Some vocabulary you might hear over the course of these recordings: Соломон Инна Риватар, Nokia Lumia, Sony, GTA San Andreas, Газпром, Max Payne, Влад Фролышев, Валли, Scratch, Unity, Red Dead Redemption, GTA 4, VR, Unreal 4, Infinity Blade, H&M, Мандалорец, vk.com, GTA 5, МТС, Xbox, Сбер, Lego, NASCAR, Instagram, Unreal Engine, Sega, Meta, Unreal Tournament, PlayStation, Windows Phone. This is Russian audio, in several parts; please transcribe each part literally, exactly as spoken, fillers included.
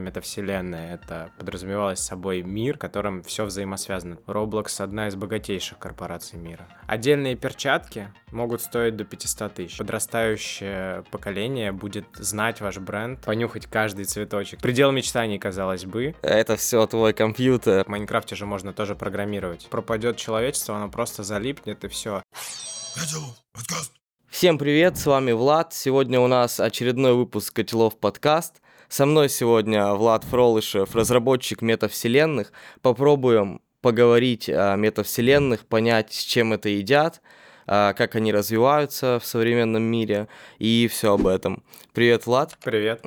Метавселенная — это подразумевалось собой мир, в котором все взаимосвязано. Roblox — одна из богатейших корпораций мира. Отдельные перчатки могут стоить до пятьсот тысяч. Подрастающее поколение будет знать ваш бренд, понюхать каждый цветочек. Предел мечтаний, казалось бы. Это все твой компьютер. В Майнкрафте же можно тоже программировать. Пропадет человечество, оно просто залипнет и все. Всем привет, с вами Влад. Сегодня у нас очередной выпуск Котелов подкаст. Со мной сегодня Влад Фролышев, разработчик метавселенных. Попробуем поговорить о метавселенных, понять, с чем это едят, как они развиваются в современном мире и все об этом. Привет, Влад. Привет.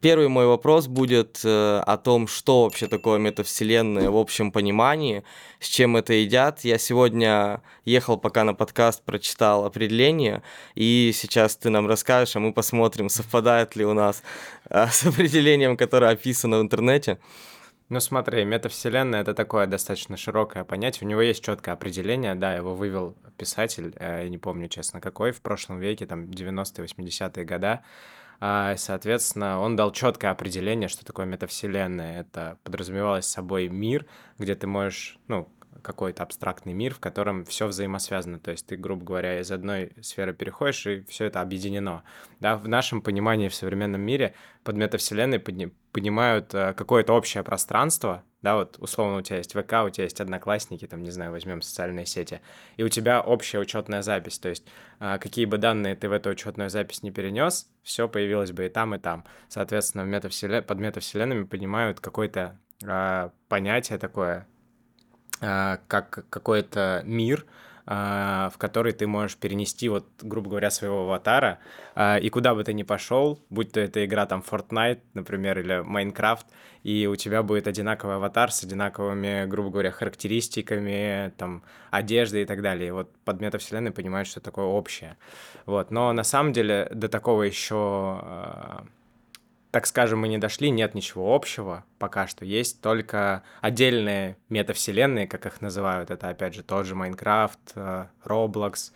Первый мой вопрос будет о том, что вообще такое метавселенная в общем понимании, с чем это едят. Я сегодня ехал пока на подкаст, прочитал определение, и сейчас ты нам расскажешь, а мы посмотрим, совпадает ли у нас с определением, которое описано в интернете. Ну смотри, метавселенная — это такое достаточно широкое понятие, у него есть четкое определение, да, его вывел писатель, я не помню, честно, какой, в прошлом веке, там, девяностые, восьмидесятые годы, соответственно, он дал четкое определение, что такое метавселенная, это подразумевалось собой мир, где ты можешь, ну, какой-то абстрактный мир, в котором все взаимосвязано, то есть ты, грубо говоря, из одной сферы переходишь, и все это объединено. Да, в нашем понимании в современном мире под метавселенной подни- понимают какое-то общее пространство, да, вот условно у тебя есть ВК, у тебя есть Одноклассники, там, не знаю, возьмем социальные сети, и у тебя общая учетная запись, то есть какие бы данные ты в эту учетную запись не перенес, все появилось бы и там, и там. Соответственно, метавселен... под метавселенными понимают какое-то э, понятие такое, как какой-то мир, в который ты можешь перенести, вот, грубо говоря, своего аватара, и куда бы ты ни пошел, будь то это игра там Fortnite, например, или Minecraft, и у тебя будет одинаковый аватар с одинаковыми, грубо говоря, характеристиками, там, одеждой и так далее. И вот под метавселенной понимают, что такое общее. Вот. Но на самом деле до такого еще... так скажем, мы не дошли, нет ничего общего пока что. Есть только отдельные метавселенные, как их называют. Это, опять же, тот же Minecraft, Roblox,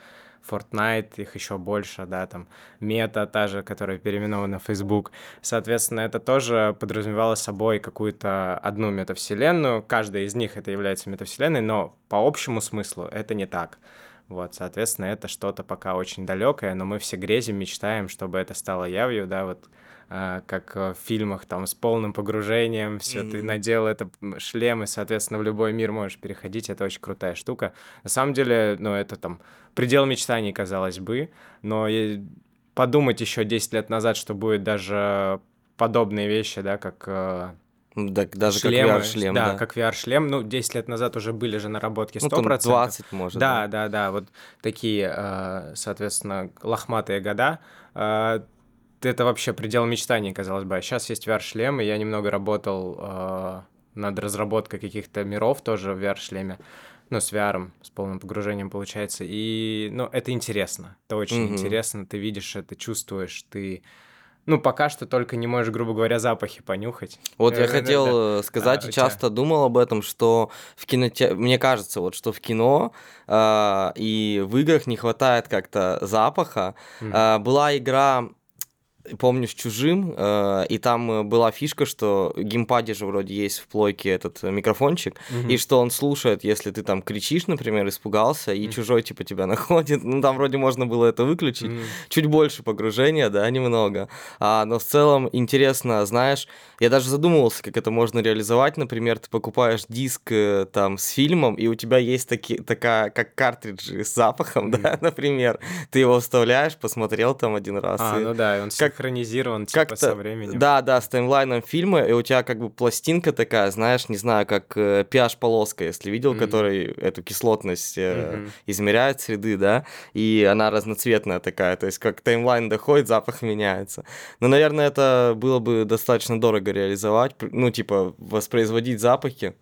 Fortnite, их еще больше, да, там, Meta, та же, которая переименована в Facebook. Соответственно, это тоже подразумевало собой какую-то одну метавселенную. Каждая из них это является метавселенной, но по общему смыслу это не так. Вот, соответственно, это что-то пока очень далекое, но мы все грезим, мечтаем, чтобы это стало явью, да, вот, как в фильмах, там, с полным погружением, все, mm-hmm. ты надел это шлем, и, соответственно, в любой мир можешь переходить, это очень крутая штука. На самом деле, ну, это, там, предел мечтаний, казалось бы, но подумать еще десять лет назад, что будет даже подобные вещи, да, как... Да, даже шлемы, как ви ар-шлем. Да, да, как ви ар-шлем. Ну, десять лет назад уже были же наработки сто процентов. Ну, там двадцать, может. Да, да, да, да. Вот такие, соответственно, лохматые года. Это вообще предел мечтаний, казалось бы. А сейчас есть ви ар-шлемы. Я немного работал над разработкой каких-то миров тоже в ви ар-шлеме. Ну, с ви ар, с полным погружением получается. И, ну, это интересно. Это очень mm-hmm. интересно. Ты видишь это, чувствуешь, ты... Ну, пока что только не можешь, грубо говоря, запахи понюхать. Вот я хотел сказать, а, и часто думал об этом, что в кино... Мне кажется, вот, что в кино э, и в играх не хватает как-то запаха. Mm-hmm. Э, была игра... Помню, с «Чужим», э, и там была фишка, что в геймпаде же вроде есть в плойке этот микрофончик, mm-hmm. и что он слушает, если ты там кричишь, например, испугался, и mm-hmm. чужой типа тебя находит. Ну, там вроде можно было это выключить. Mm-hmm. Чуть больше погружения, да, немного. А, но в целом интересно, знаешь, я даже задумывался, как это можно реализовать. Например, ты покупаешь диск там с фильмом, и у тебя есть таки, такая, как картриджи с запахом, mm-hmm. да, например. Ты его вставляешь, посмотрел там один раз. А, и... ну да, и он как синхронизирован, типа, как-то, со временем. Да, да, с таймлайном фильма, и у тебя как бы пластинка такая, знаешь, не знаю, как э, пи эйч-полоска, если видел, mm-hmm. который эту кислотность э, mm-hmm. измеряет среды, да, и она разноцветная такая, то есть как таймлайн доходит, запах меняется. Но, наверное, это было бы достаточно дорого реализовать, ну, типа, воспроизводить запахи.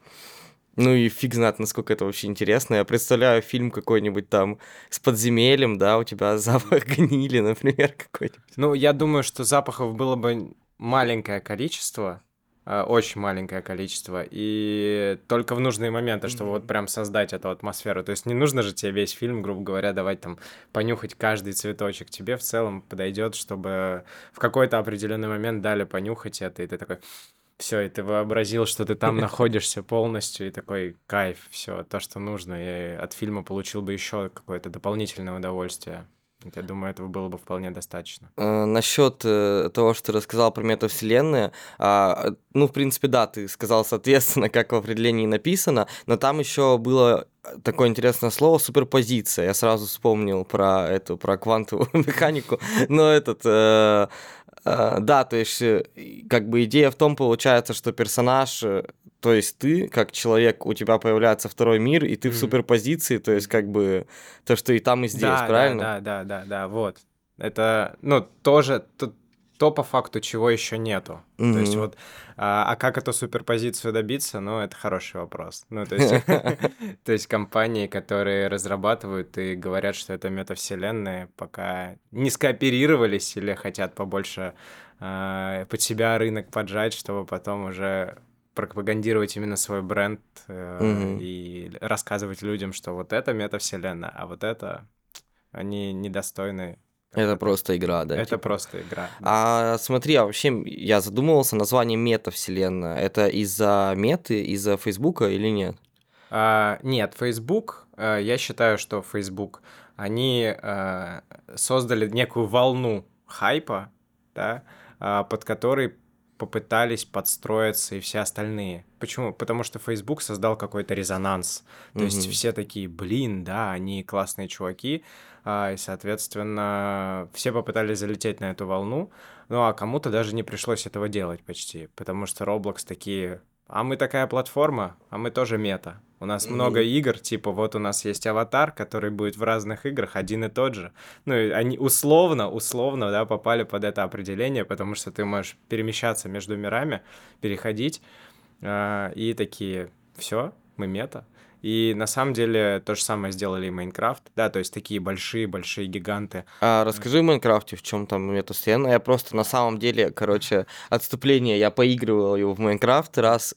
Ну и фиг знает, насколько это вообще интересно. Я представляю фильм какой-нибудь там с подземельем, да, у тебя запах гнили, например, какой-нибудь. Ну, я думаю, что запахов было бы маленькое количество, очень маленькое количество, и только в нужные моменты, чтобы mm-hmm. вот прям создать эту атмосферу. То есть не нужно же тебе весь фильм, грубо говоря, давать там понюхать каждый цветочек. Тебе в целом подойдет, чтобы в какой-то определенный момент дали понюхать это, и ты такой... Все, и ты вообразил, что ты там находишься полностью, и такой кайф, все, то, что нужно. И от фильма получил бы еще какое-то дополнительное удовольствие. Я думаю, этого было бы вполне достаточно. Э, насчет э, того, что ты рассказал про метавселенную, э, ну, в принципе, да, ты сказал, соответственно, как в определении написано, но там еще было такое интересное слово «суперпозиция». Я сразу вспомнил про эту, про квантовую механику, но этот... Э, э, да, то есть, как бы идея в том, получается, что персонаж... То есть ты, как человек, у тебя появляется второй мир, и ты mm-hmm. в суперпозиции, то есть как бы то, что и там, и здесь, да, правильно? Да, да, да, да, да, вот. Это, ну, тоже то, то по факту, чего еще нету. Mm-hmm. То есть вот, а, а как эту суперпозицию добиться, ну, это хороший вопрос. Ну, то есть, то есть компании, которые разрабатывают и говорят, что это метавселенные, пока не скооперировались или хотят побольше а, под себя рынок поджать, чтобы потом уже... пропагандировать именно свой бренд э, mm-hmm. и рассказывать людям, что вот это метавселенная, а вот это они недостойны. Это как-то. Просто игра, да? Это типа? Просто игра. Да. А смотри, а вообще я задумывался, название метавселенная, это из-за меты, из-за Фейсбука или нет? А, нет, Фейсбук, я считаю, что Фейсбук, они а, создали некую волну хайпа, да, под которой попытались подстроиться и все остальные. Почему? Потому что Facebook создал какой-то резонанс. То mm-hmm. есть все такие, блин, да, они классные чуваки, и, соответственно, все попытались залететь на эту волну, ну а кому-то даже не пришлось этого делать почти, потому что Roblox такие... А мы такая платформа, а мы тоже мета. У нас mm-hmm. много игр, типа вот у нас есть аватар, который будет в разных играх один и тот же. Ну, и они условно, условно, да, попали под это определение, потому что ты можешь перемещаться между мирами, переходить, э, и такие, все, мы мета. И на самом деле то же самое сделали и Майнкрафт, да, то есть такие большие-большие гиганты. А расскажи о Майнкрафте, в чем там метавселенная. Я просто на самом деле, короче, отступление, я поигрывал его в Майнкрафт раз,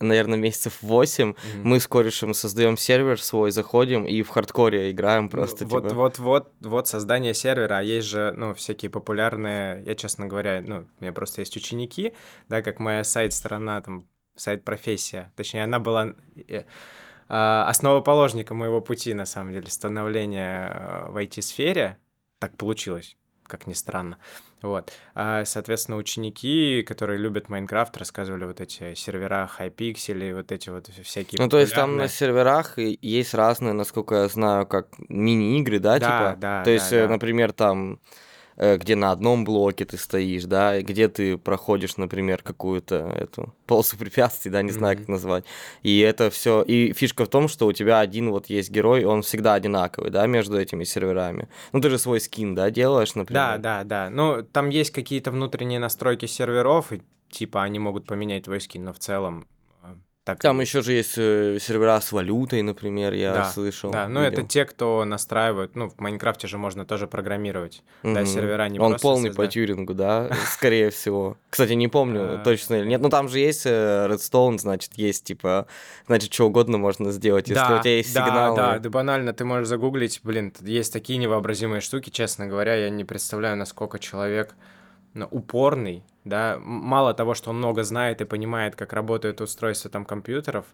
наверное, месяцев восемь. Mm-hmm. Мы с корешем создаем сервер свой, заходим и в хардкоре играем просто. Вот, типа. вот, вот, вот создание сервера, а есть же, ну, всякие популярные, я, честно говоря, ну, у меня просто есть ученики, да, как моя сайт-сторона, там, сайт-профессия, точнее, она была... основоположника моего пути, на самом деле, становления в ай ти-сфере. Так получилось, как ни странно. Вот. Соответственно, ученики, которые любят Майнкрафт, рассказывали вот эти сервера Hypixel, вот эти вот всякие... Ну, популярные. То есть там на серверах есть разные, насколько я знаю, как мини-игры, да? Да, типа? да. То есть, да, например, там... где на одном блоке ты стоишь, да, где ты проходишь, например, какую-то эту полосу препятствий, да, не mm-hmm. знаю, как назвать. И это все. И фишка в том, что у тебя один вот есть герой, он всегда одинаковый, да, между этими серверами. Ну, ты же свой скин, да, делаешь, например. Да, да, да. Ну, там есть какие-то внутренние настройки серверов, и, типа, они могут поменять твой скин, но в целом... Так. Там еще же есть сервера с валютой, например, я да, слышал. Да, но ну, это те, кто настраивают. Ну, в Майнкрафте же можно тоже программировать. Mm-hmm. Да, сервера не Он просто полный создать. По Тьюрингу, да, скорее всего. Кстати, не помню точно или нет, но там же есть Redstone, значит, есть, типа, значит, что угодно можно сделать, если у тебя есть сигналы. Да, да, да, банально, ты можешь загуглить, блин, есть такие невообразимые штуки, честно говоря, я не представляю, насколько человек... упорный, да, мало того, что он много знает и понимает, как работают устройства там компьютеров,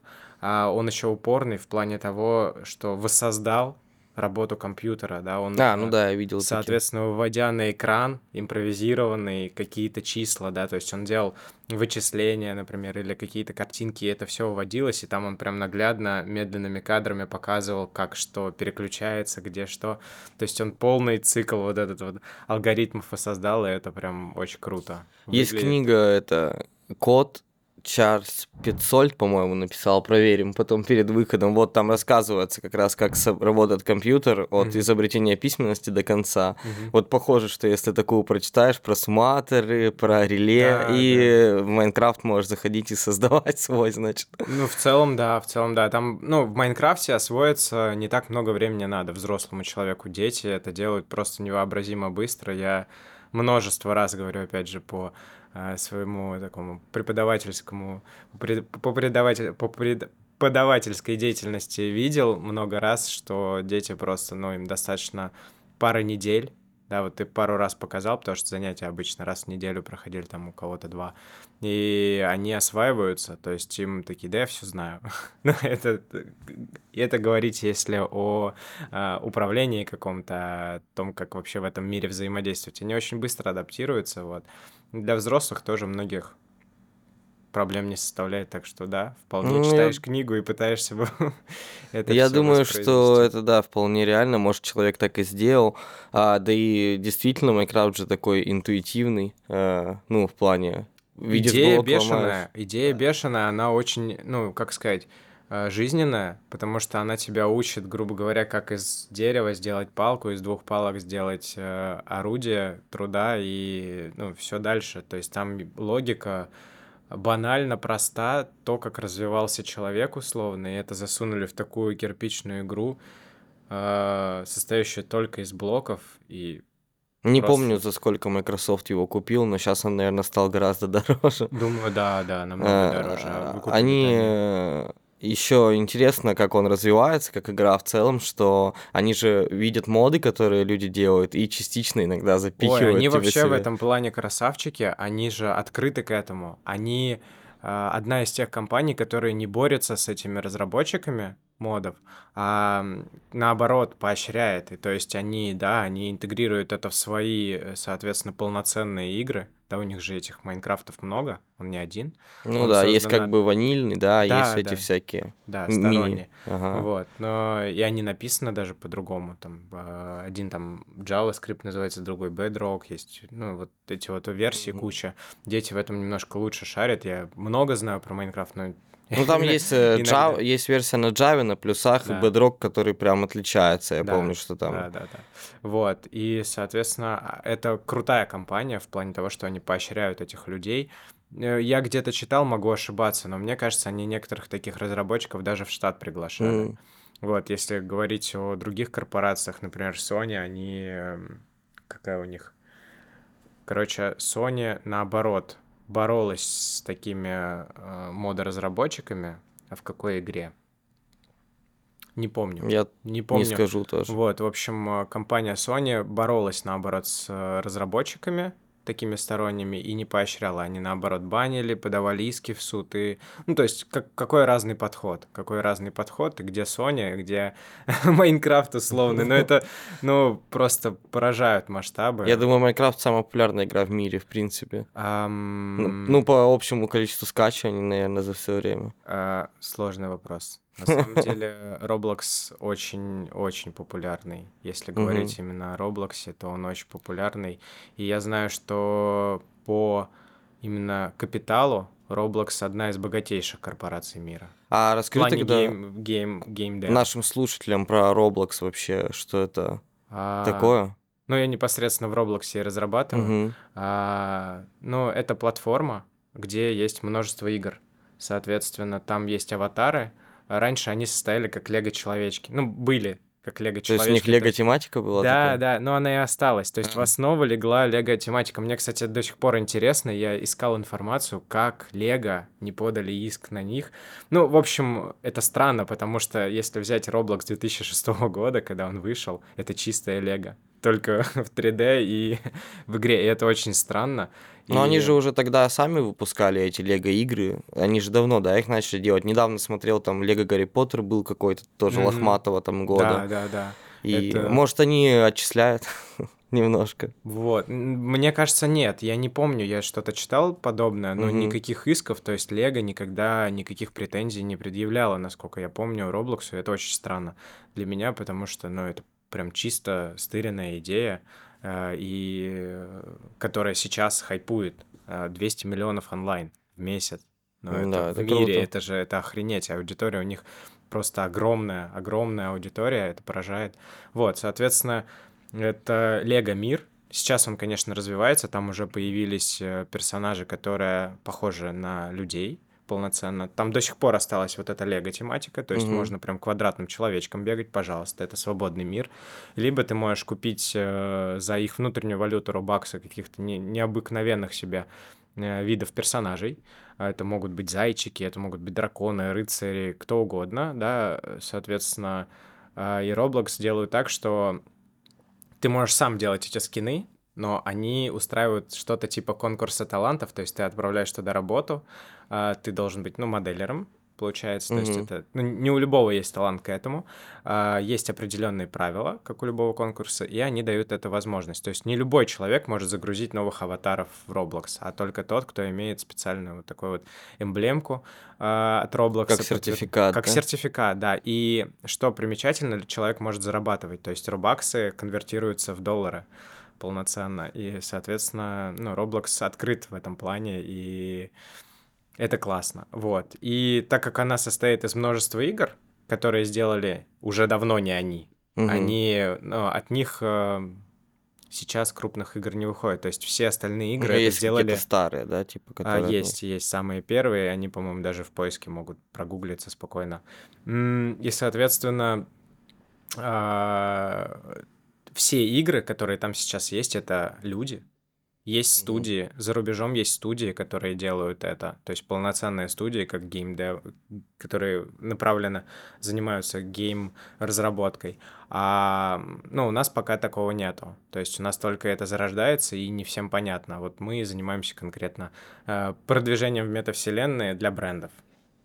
а он еще упорный в плане того, что воссоздал работу компьютера, да, он, а, ну да, я видел, соответственно, такие. Выводя на экран импровизированные какие-то числа, да, то есть он делал вычисления, например, или какие-то картинки, и это все выводилось, и там он прям наглядно, медленными кадрами показывал, как что переключается, где что, то есть он полный цикл вот этот вот алгоритмов воссоздал, и это прям очень круто. Выглядит. Есть книга, это «Код», Чарльз Петцольд, по-моему, написал, проверим потом перед выходом. Вот там рассказывается как раз, как работает компьютер от mm-hmm. изобретения письменности до конца. Mm-hmm. Вот похоже, что если такую прочитаешь, про суматоры, про реле, да, и да. в Майнкрафт можешь заходить и создавать свой, значит. Ну, в целом, да, в целом, да. Там, ну, в Майнкрафте освоиться не так много времени надо взрослому человеку. Дети это делают просто невообразимо быстро. Я множество раз говорю, опять же, по... своему такому преподавательскому, по преподавательской деятельности видел много раз, что дети просто, ну, им достаточно пары недель, Да, вот ты пару раз показал, потому что занятия обычно раз в неделю проходили, там у кого-то два. И они осваиваются, то есть им такие, да, я все знаю. Но это, это говорить, если о, о управлении каком-то, о том, как вообще в этом мире взаимодействовать. Они очень быстро адаптируются, вот. Для взрослых тоже многих проблем не составляет, так что да, вполне ну, читаешь я... книгу и пытаешься это Я думаю, что это, да, вполне реально, может, человек так и сделал, а, да и действительно, Майнкрафт же такой интуитивный, а, ну, в плане... Видит идея блок, бешеная, ломаешь. идея да. бешеная, она очень, ну, как сказать, жизненная, потому что она тебя учит, грубо говоря, как из дерева сделать палку, из двух палок сделать э, орудие труда и, ну, все дальше, то есть там логика... банально проста, то, как развивался человек, условно, и это засунули в такую кирпичную игру, э, состоящую только из блоков. И не просто... помню, за сколько Microsoft его купил, но сейчас он, наверное, стал гораздо дороже. Думаю, да, да, намного а, дороже. А купили, они... Да. Еще интересно, как он развивается, как игра в целом, что они же видят моды, которые люди делают, и частично иногда запихивают. Ой, они вообще себе. В этом плане красавчики, они же открыты к этому. Они э, одна из тех компаний, которые не борются с этими разработчиками модов, а наоборот поощряет. И то есть они, да, они интегрируют это в свои, соответственно, полноценные игры. Да, у них же этих Майнкрафтов много, он не один. Ну он да, создан... есть как бы ванильный, да, да есть да. эти всякие. Да, сторонние. Ага. Вот, но и они написаны даже по-другому. Там один там JavaScript называется, другой Bedrock есть. Ну вот эти вот версии mm-hmm. куча. Дети в этом немножко лучше шарят. Я много знаю про Майнкрафт, но... Ну там есть, Java, есть версия на Java, на плюсах, да. Bedrock, который прям отличается, я да. помню, что там. Да, да, да. Вот, и, соответственно, это крутая компания в плане того, что они поощряют этих людей. Я где-то читал, могу ошибаться, но мне кажется, они некоторых таких разработчиков даже в штат приглашали. Mm. Вот, если говорить о других корпорациях, например, Sony, они... Какая у них? Короче, Sony, наоборот... боролась с такими э, модоразработчиками, а в какой игре? Не помню. Я не, помню. не скажу тоже. Вот, в общем, компания Sony боролась, наоборот, с разработчиками такими сторонними и не поощряла. Они, наоборот, банили, подавали иски в суд. И... Ну, то есть, как, какой разный подход. Какой разный подход, и где Sony, где Майнкрафт условный. Но это, ну, просто поражают масштабы. Я думаю, Майнкрафт самая популярная игра в мире, в принципе. Um... Ну, по общему количеству скачиваний, наверное, за все время. Uh, сложный вопрос. На самом деле, Roblox очень-очень популярный. Если говорить mm-hmm. именно о Roblox, то он очень популярный. И я знаю, что по именно капиталу Roblox одна из богатейших корпораций мира. А расскажи тогда гейм, гейм, гейм нашим слушателям про Roblox вообще, что это а... такое? Ну, я непосредственно в Roblox и разрабатываю. Mm-hmm. А... Ну, это платформа, где есть множество игр. Соответственно, там есть аватары. Раньше они состояли как лего-человечки. Ну, были как лего-человечки. То есть у них лего-тематика была? Да, такая? да, но она и осталась. То есть в основу легла лего-тематика. Мне, кстати, до сих пор интересно. Я искал информацию, как лего не подали иск на них. Ну, в общем, это странно, потому что если взять Roblox две тысячи шестого года, когда он вышел, это чистое лего. Только в три дэ и в игре. И это очень странно. Но и... они же уже тогда сами выпускали эти лего-игры. Они же давно, да, их начали делать. Недавно смотрел, там, Лего Гарри Поттер был какой-то, тоже mm-hmm. лохматого там года. Да, да, да. И, это... может, они отчисляют немножко. Вот. Мне кажется, нет. Я не помню, я что-то читал подобное, но mm-hmm. никаких исков, то есть Лего никогда никаких претензий не предъявляла, насколько я помню, Роблоксу. Это очень странно для меня, потому что, ну, это прям чисто стыренная идея, и которая сейчас хайпует двести миллионов онлайн в месяц. Но ну, это да, в это мире круто. это же это охренеть. Аудитория у них просто огромная, огромная аудитория, это поражает. Вот, соответственно, это лего-мир. Сейчас он, конечно, развивается, там уже появились персонажи, которые похожи на людей полноценно. Там до сих пор осталась вот эта лего-тематика, то есть mm-hmm. можно прям квадратным человечком бегать, пожалуйста, это свободный мир. Либо ты можешь купить э, за их внутреннюю валюту робакса каких-то не, необыкновенных себе э, видов персонажей. Это могут быть зайчики, это могут быть драконы, рыцари, кто угодно, да, соответственно. Э, и Roblox делают так, что ты можешь сам делать эти скины, но они устраивают что-то типа конкурса талантов, то есть ты отправляешь туда работу, ты должен быть, ну, моделером, получается, mm-hmm. то есть это... Ну, не у любого есть талант к этому, есть определенные правила, как у любого конкурса, и они дают эту возможность. То есть не любой человек может загрузить новых аватаров в Roblox, а только тот, кто имеет специальную вот такую вот эмблемку от Roblox. Как сертификат. Как да? сертификат, да. И что примечательно, человек может зарабатывать, то есть рубаксы конвертируются в доллары полноценно, и, соответственно, ну, Roblox открыт в этом плане, и это классно, вот. И так как она состоит из множества игр, которые сделали уже давно не они, угу. они, ну, от них э, сейчас крупных игр не выходит, то есть все остальные игры это есть сделали... Есть старые, да, типа, которые... Есть, есть самые первые, они, по-моему, даже в поиске могут прогуглиться спокойно. И, соответственно... Э... Все игры, которые там сейчас есть, это люди. Есть студии, mm-hmm. за рубежом есть студии, которые делают это. То есть полноценные студии, как геймдев, которые направленно занимаются гейм-разработкой. А ну, у нас пока такого нету. То есть у нас только это зарождается, и не всем понятно. Вот мы занимаемся конкретно э, продвижением в метавселенной для брендов.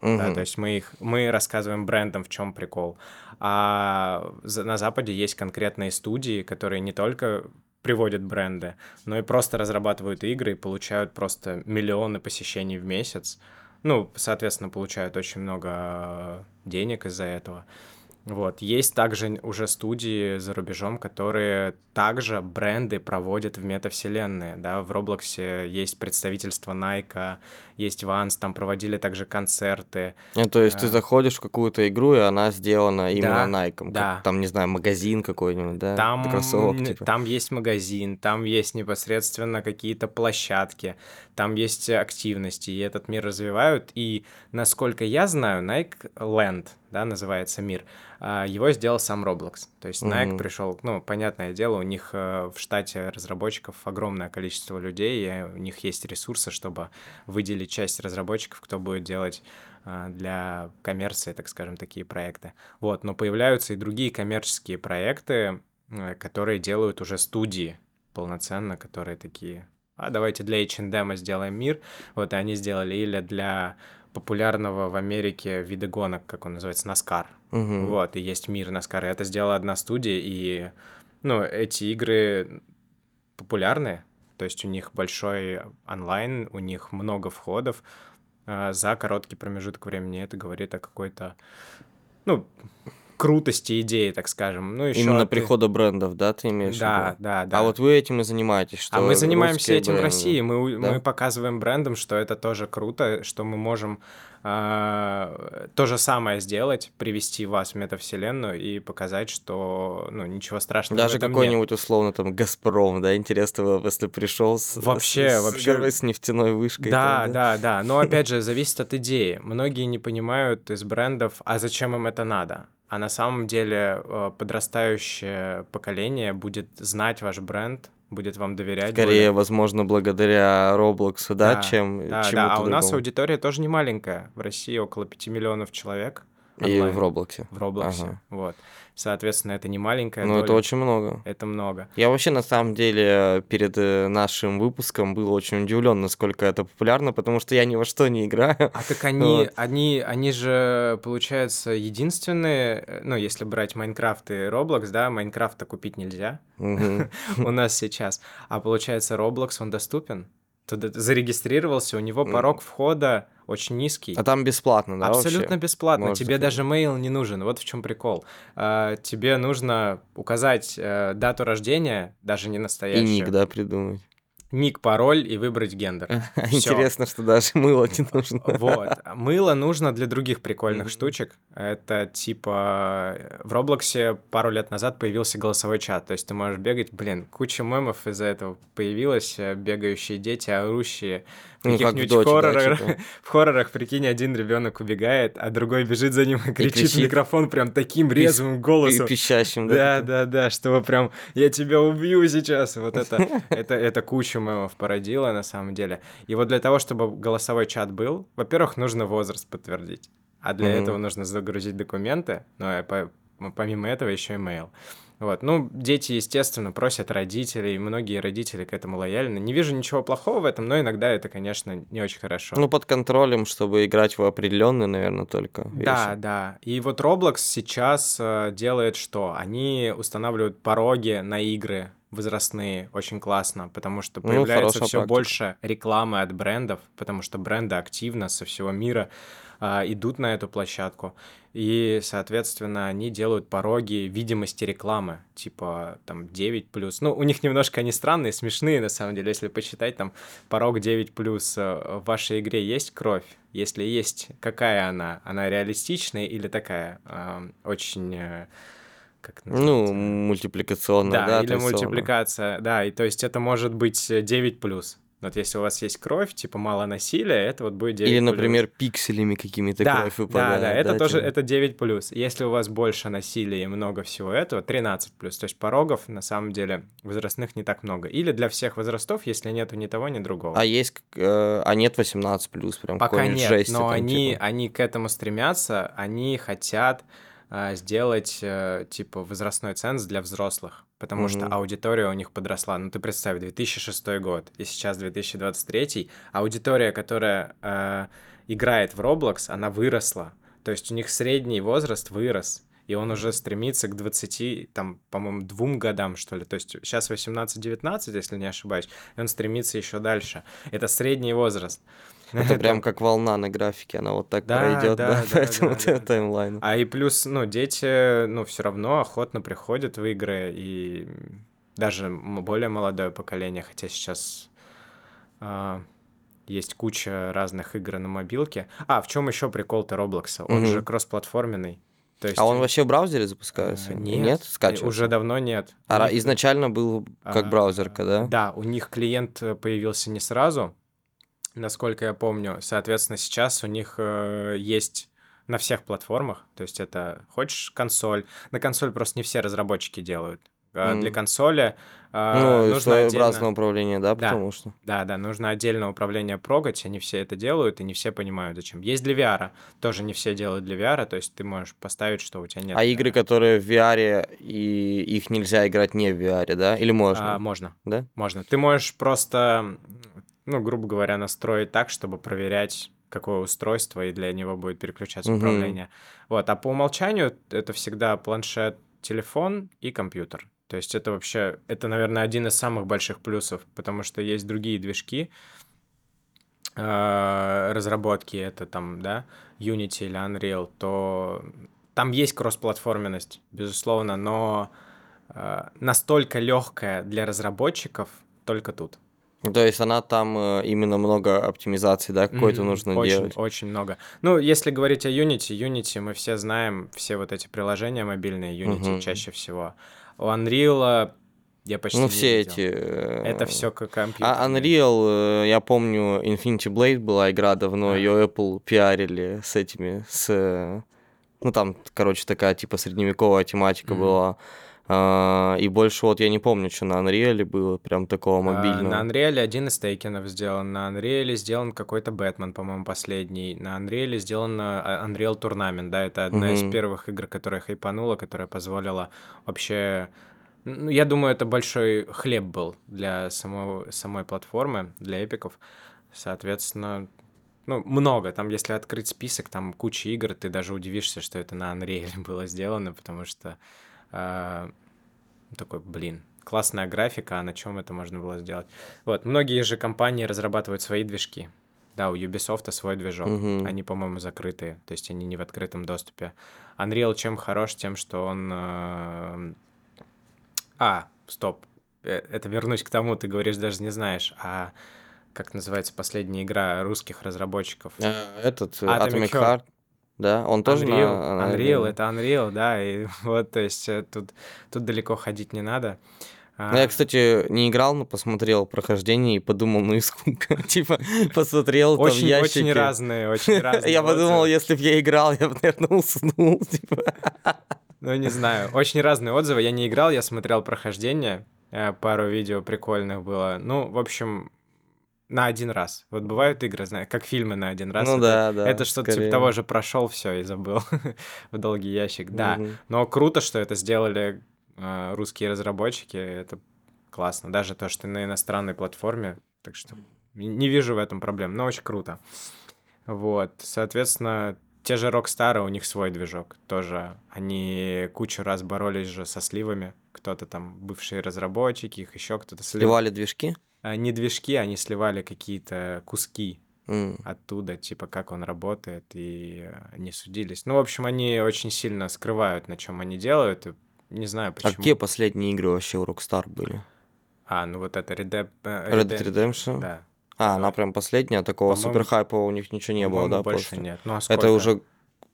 Uh-huh. Да, то есть мы, их, мы рассказываем брендам, в чем прикол. А за, на Западе есть конкретные студии, которые не только приводят бренды, но и просто разрабатывают игры и получают просто миллионы посещений в месяц. Ну, соответственно, получают очень много денег из-за этого. Вот. Есть также уже студии за рубежом, которые также бренды проводят в метавселенной, да, в Роблоксе есть представительство Nike, есть Ванс, там проводили также концерты. Ну, то есть а... ты заходишь в какую-то игру, и она сделана именно да, Nike, да. Как, там, не знаю, магазин какой-нибудь, да, там, кроссовок, типа. Там есть магазин, там есть непосредственно какие-то площадки, там есть активности, и этот мир развивают, и, насколько я знаю, Nike Land, да, называется мир, его сделал сам Roblox. То есть Nike mm-hmm. пришел, ну, понятное дело, у них в штате разработчиков огромное количество людей, и у них есть ресурсы, чтобы выделить часть разработчиков, кто будет делать для коммерции, так скажем, такие проекты. Вот, но появляются и другие коммерческие проекты, которые делают уже студии полноценно, которые такие, а давайте для эйч энд эм сделаем мир, вот, и они сделали, или для... популярного в Америке вида гонок, как он называется, NASCAR. Uh-huh. Вот, и есть мир NASCAR. И это сделала одна студия, и, ну, эти игры популярны, то есть у них большой онлайн, у них много входов а за короткий промежуток времени. Это говорит о какой-то, ну, крутости идеи, так скажем. Ну, еще именно от... прихода брендов, да, ты имеешь да, в виду? Да, да, да. А вот вы этим и занимаетесь, что... А мы занимаемся этим бренды. В России, мы, да? мы показываем брендам, что это тоже круто, что мы можем э, то же самое сделать, привести вас в метавселенную и показать, что, ну, ничего страшного даже в этом нет. Даже какой-нибудь, условно, там, «Газпром», да, интересно, если пришел с, вообще, с, вообще... с нефтяной вышкой. Да, там, да, да, да, но, опять же, зависит от идеи. Многие не понимают из брендов, а зачем им это надо? А на самом деле подрастающее поколение будет знать ваш бренд, будет вам доверять. Скорее, более. Возможно, благодаря Роблоксу, да, да чем да, чему-то да. А другому. У нас аудитория тоже не маленькая. В России около пять миллионов человек. Онлайн. И в Роблоксе. В Роблоксе, ага. Вот. Соответственно, это не маленькая доля. Ну, это очень много. Это много. Я вообще, на самом деле, перед нашим выпуском был очень удивлен, насколько это популярно, потому что я ни во что не играю. А так они, вот. они, они же, получается, единственные, ну, если брать Майнкрафт и Роблокс, да, Майнкрафта купить нельзя у нас сейчас, а, получается, Роблокс, он доступен. Туда зарегистрировался, у него порог входа очень низкий. А там бесплатно, да? Абсолютно вообще? Бесплатно. Может, тебе даже мейл не нужен. Вот в чем прикол. Тебе нужно указать дату рождения, даже не настоящую. И ник, да, придумать. Ник, пароль и выбрать гендер. Интересно, что даже мыло не нужно. Вот. Мыло нужно для других прикольных штучек. Это типа... В Роблоксе пару лет назад появился голосовой чат. То есть ты можешь бегать. Блин, куча мемов из-за этого появилось. Бегающие дети, орущие. Ну, как в дочь, хоррор... да, типа. В хоррорах, прикинь, один ребенок убегает, а другой бежит за ним и кричит, и кричит. В микрофон прям таким резвым голосом. И пищащим. Да, да, да, чтобы прям «я тебя убью сейчас». Вот это, это, это куча мемов породило на самом деле. И вот для того, чтобы голосовой чат был, во-первых, нужно возраст подтвердить, а для mm-hmm. этого нужно загрузить документы, но помимо этого еще и мейл. Вот. Ну, дети, естественно, просят родителей, многие родители к этому лояльны. Не вижу ничего плохого в этом, но иногда это, конечно, не очень хорошо. Ну, под контролем, чтобы играть в определенные, наверное, только вещи. Да, да. И вот Roblox сейчас делает что? Они устанавливают пороги на игры возрастные, очень классно, потому что появляется ну, все практика. Больше рекламы от брендов, потому что бренды активно со всего мира а, идут на эту площадку, и, соответственно, они делают пороги видимости рекламы, типа там девять плюс. Ну, у них немножко они странные, смешные, на самом деле, если посчитать, там порог девять плюс в вашей игре есть кровь? Если есть, какая она? Она реалистичная или такая а, очень... Как ну, мультипликационная, да, да или отрисована. Мультипликация, да, и то есть это может быть девять плюс. Вот если у вас есть кровь, типа мало насилия, это вот будет девять плюс. Или, например, пикселями какими-то да, кровь выпадает. Да, да, это да, тоже тем... это девять плюс. Если у вас больше насилия и много всего этого, тринадцать плюс. То есть порогов, на самом деле, возрастных не так много. Или для всех возрастов, если нету ни того, ни другого. А есть, э, а нет восемнадцать плюс, прям какой-нибудь жести. Пока нет, но они, типа. Они к этому стремятся, они хотят... сделать, типа, возрастной ценз для взрослых, потому mm-hmm. что аудитория у них подросла. Ну, ты представь, две тысячи шестой год, и сейчас две тысячи двадцать третий. Аудитория, которая э, играет в Roblox, она выросла. То есть у них средний возраст вырос, и он уже стремится к двадцати, там, по-моему, двум годам, что ли. То есть сейчас восемнадцать-девятнадцать, если не ошибаюсь, и он стремится еще дальше. Это средний возраст. Это прям как волна на графике, она вот так да, пройдет, да, да, поэтому да, да, таймлайн. А и плюс, ну, дети, ну, все равно охотно приходят в игры, и даже более молодое поколение, хотя сейчас э, есть куча разных игр на мобилке. А, в чем еще прикол-то Роблокса? Он mm-hmm. же кроссплатформенный. То есть... А он вообще в браузере запускается? Нет, нет? Скачивается? Уже давно нет. А них... изначально был как а, браузерка, да? Да, у них клиент появился не сразу, насколько я помню. Соответственно, сейчас у них э, есть на всех платформах, то есть это хочешь консоль, на консоль просто не все разработчики делают. Mm. Для консоли э, ну, нужно своеобразное отдельно... управление, да, потому да, что... Да, да, нужно отдельное управление прогать, они все это делают, и не все понимают, зачем. Есть для ви ар, тоже не все делают для ви ар, то есть ты можешь поставить, что у тебя нет. А игры, которые в ви ар, и их нельзя играть не в ви ар, да? Или можно? А, можно, да? Можно. Ты можешь просто... ну, грубо говоря, настроить так, чтобы проверять, какое устройство, и для него будет переключаться mm-hmm. управление. Вот, а по умолчанию это всегда планшет, телефон и компьютер. То есть это вообще, это, наверное, один из самых больших плюсов, потому что есть другие движки, разработки, это там, да, Unity или Unreal, то там есть кроссплатформенность, безусловно, но настолько легкая для разработчиков только тут. То есть она там именно много оптимизации, да, какой-то mm-hmm. нужно очень, делать? Очень много. Ну, если говорить о Unity, Unity мы все знаем, все вот эти приложения мобильные, Unity mm-hmm. чаще всего. У Unreal я почти ну, не все видел. Эти... Это все как компьютер. А Unreal, я помню, Infinity Blade была игра давно, mm-hmm. ее Apple пиарили с этими, с... Ну, там, короче, такая типа средневековая тематика mm-hmm. была. Uh, и больше вот я не помню, что на Unreal было прям такого мобильного. Uh, на Unreal один из Тейкенов сделан, на Unreal сделан какой-то Бэтмен, по-моему, последний, на Unreal сделан Unreal Tournament, да, это одна uh-huh. из первых игр, которая хайпанула, которая позволила вообще... Ну, я думаю, это большой хлеб был для самого, самой платформы, для эпиков, соответственно... Ну, много, там, если открыть список, там куча игр, ты даже удивишься, что это на Unreal было сделано, потому что... такой, блин, классная графика, а на чем это можно было сделать? Вот, многие же компании разрабатывают свои движки. Да, у Ubisoft свой движок. Угу. Они, по-моему, закрытые, то есть они не в открытом доступе. Unreal чем хорош? Тем, что он... А, стоп, это вернусь к тому, ты говоришь, даже не знаешь, а... Как называется последняя игра русских разработчиков? Этот, Atomic Heart. Да, он Unreal, тоже на... Unreal, это Unreal, да, и вот, то есть тут, тут далеко ходить не надо. Ну, я, кстати, не играл, но посмотрел прохождение и подумал, ну и сколько, типа, посмотрел там ящики. Очень разные, очень разные. Я подумал, если бы я играл, я бы, наверное, уснул, типа. Ну, не знаю, очень разные отзывы, я не играл, я смотрел прохождение, пару видео прикольных было, ну, в общем... На один раз. Вот бывают игры, знаешь, как фильмы на один раз. Ну это, да, да. Это что-то скорее. Типа того же прошел все и забыл в долгий ящик. Да. Угу. Но круто, что это сделали русские разработчики, это классно. Даже то, что на иностранной платформе, так что не вижу в этом проблем, но очень круто. Вот, соответственно, те же Rockstar, у них свой движок тоже. Они кучу раз боролись же со сливами. Кто-то там, бывшие разработчики, их еще кто-то сливал. Сливали движки? А, не движки, они сливали какие-то куски mm. оттуда, типа как он работает, и не судились. Ну, в общем, они очень сильно скрывают, на чем они делают, и не знаю почему. А какие последние игры вообще у Rockstar были? А, ну вот это Redemption. Red Dead Redemption? Да. А, она прям последняя, такого по-моему, суперхайпа у них ничего не было, да? Больше после? Нет. Ну, а сколько? Это уже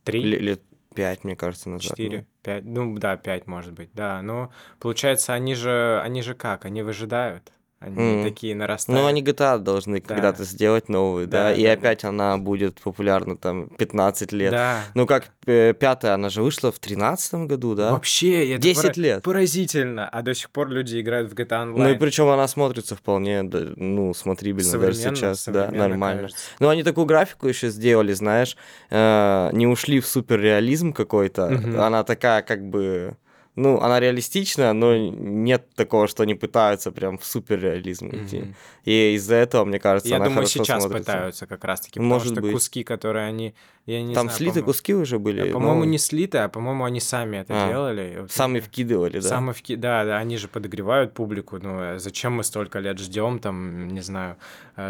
три? Л- лет пять, мне кажется, назад. Четыре, пять, ну да, пять, может быть, да. Но получается, они же, они же как? Они выжидают, они mm. такие нарастают. Ну, они джи ти эй должны да. когда-то сделать новые, да, да? И да, опять да. она будет популярна там пятнадцать лет. Да. Ну, как пятая, она же вышла в тринадцатом году, да? Вообще, это десять пора- лет. Поразительно, а до сих пор люди играют в джи ти эй Online. Ну, и причем она смотрится вполне, ну, смотрибельно даже сейчас, да, нормально. Кажется. Ну, они такую графику еще сделали, знаешь, э- не ушли в суперреализм какой-то, угу. она такая как бы... Ну, она реалистична, но нет такого, что они пытаются прям в суперреализм идти. Mm-hmm. И из-за этого, мне кажется, я она думаю, хорошо смотрится. Я думаю, сейчас пытаются как раз-таки, потому Может что быть. Куски, которые они... Я не Там знаю, слиты по-моему... куски уже были? Я, по-моему, но... не слиты, а, по-моему, они сами это а, делали. Сами вкидывали, да? Сами вки... Да, да, они же подогревают публику. Ну, зачем мы столько лет ждем, там, не знаю,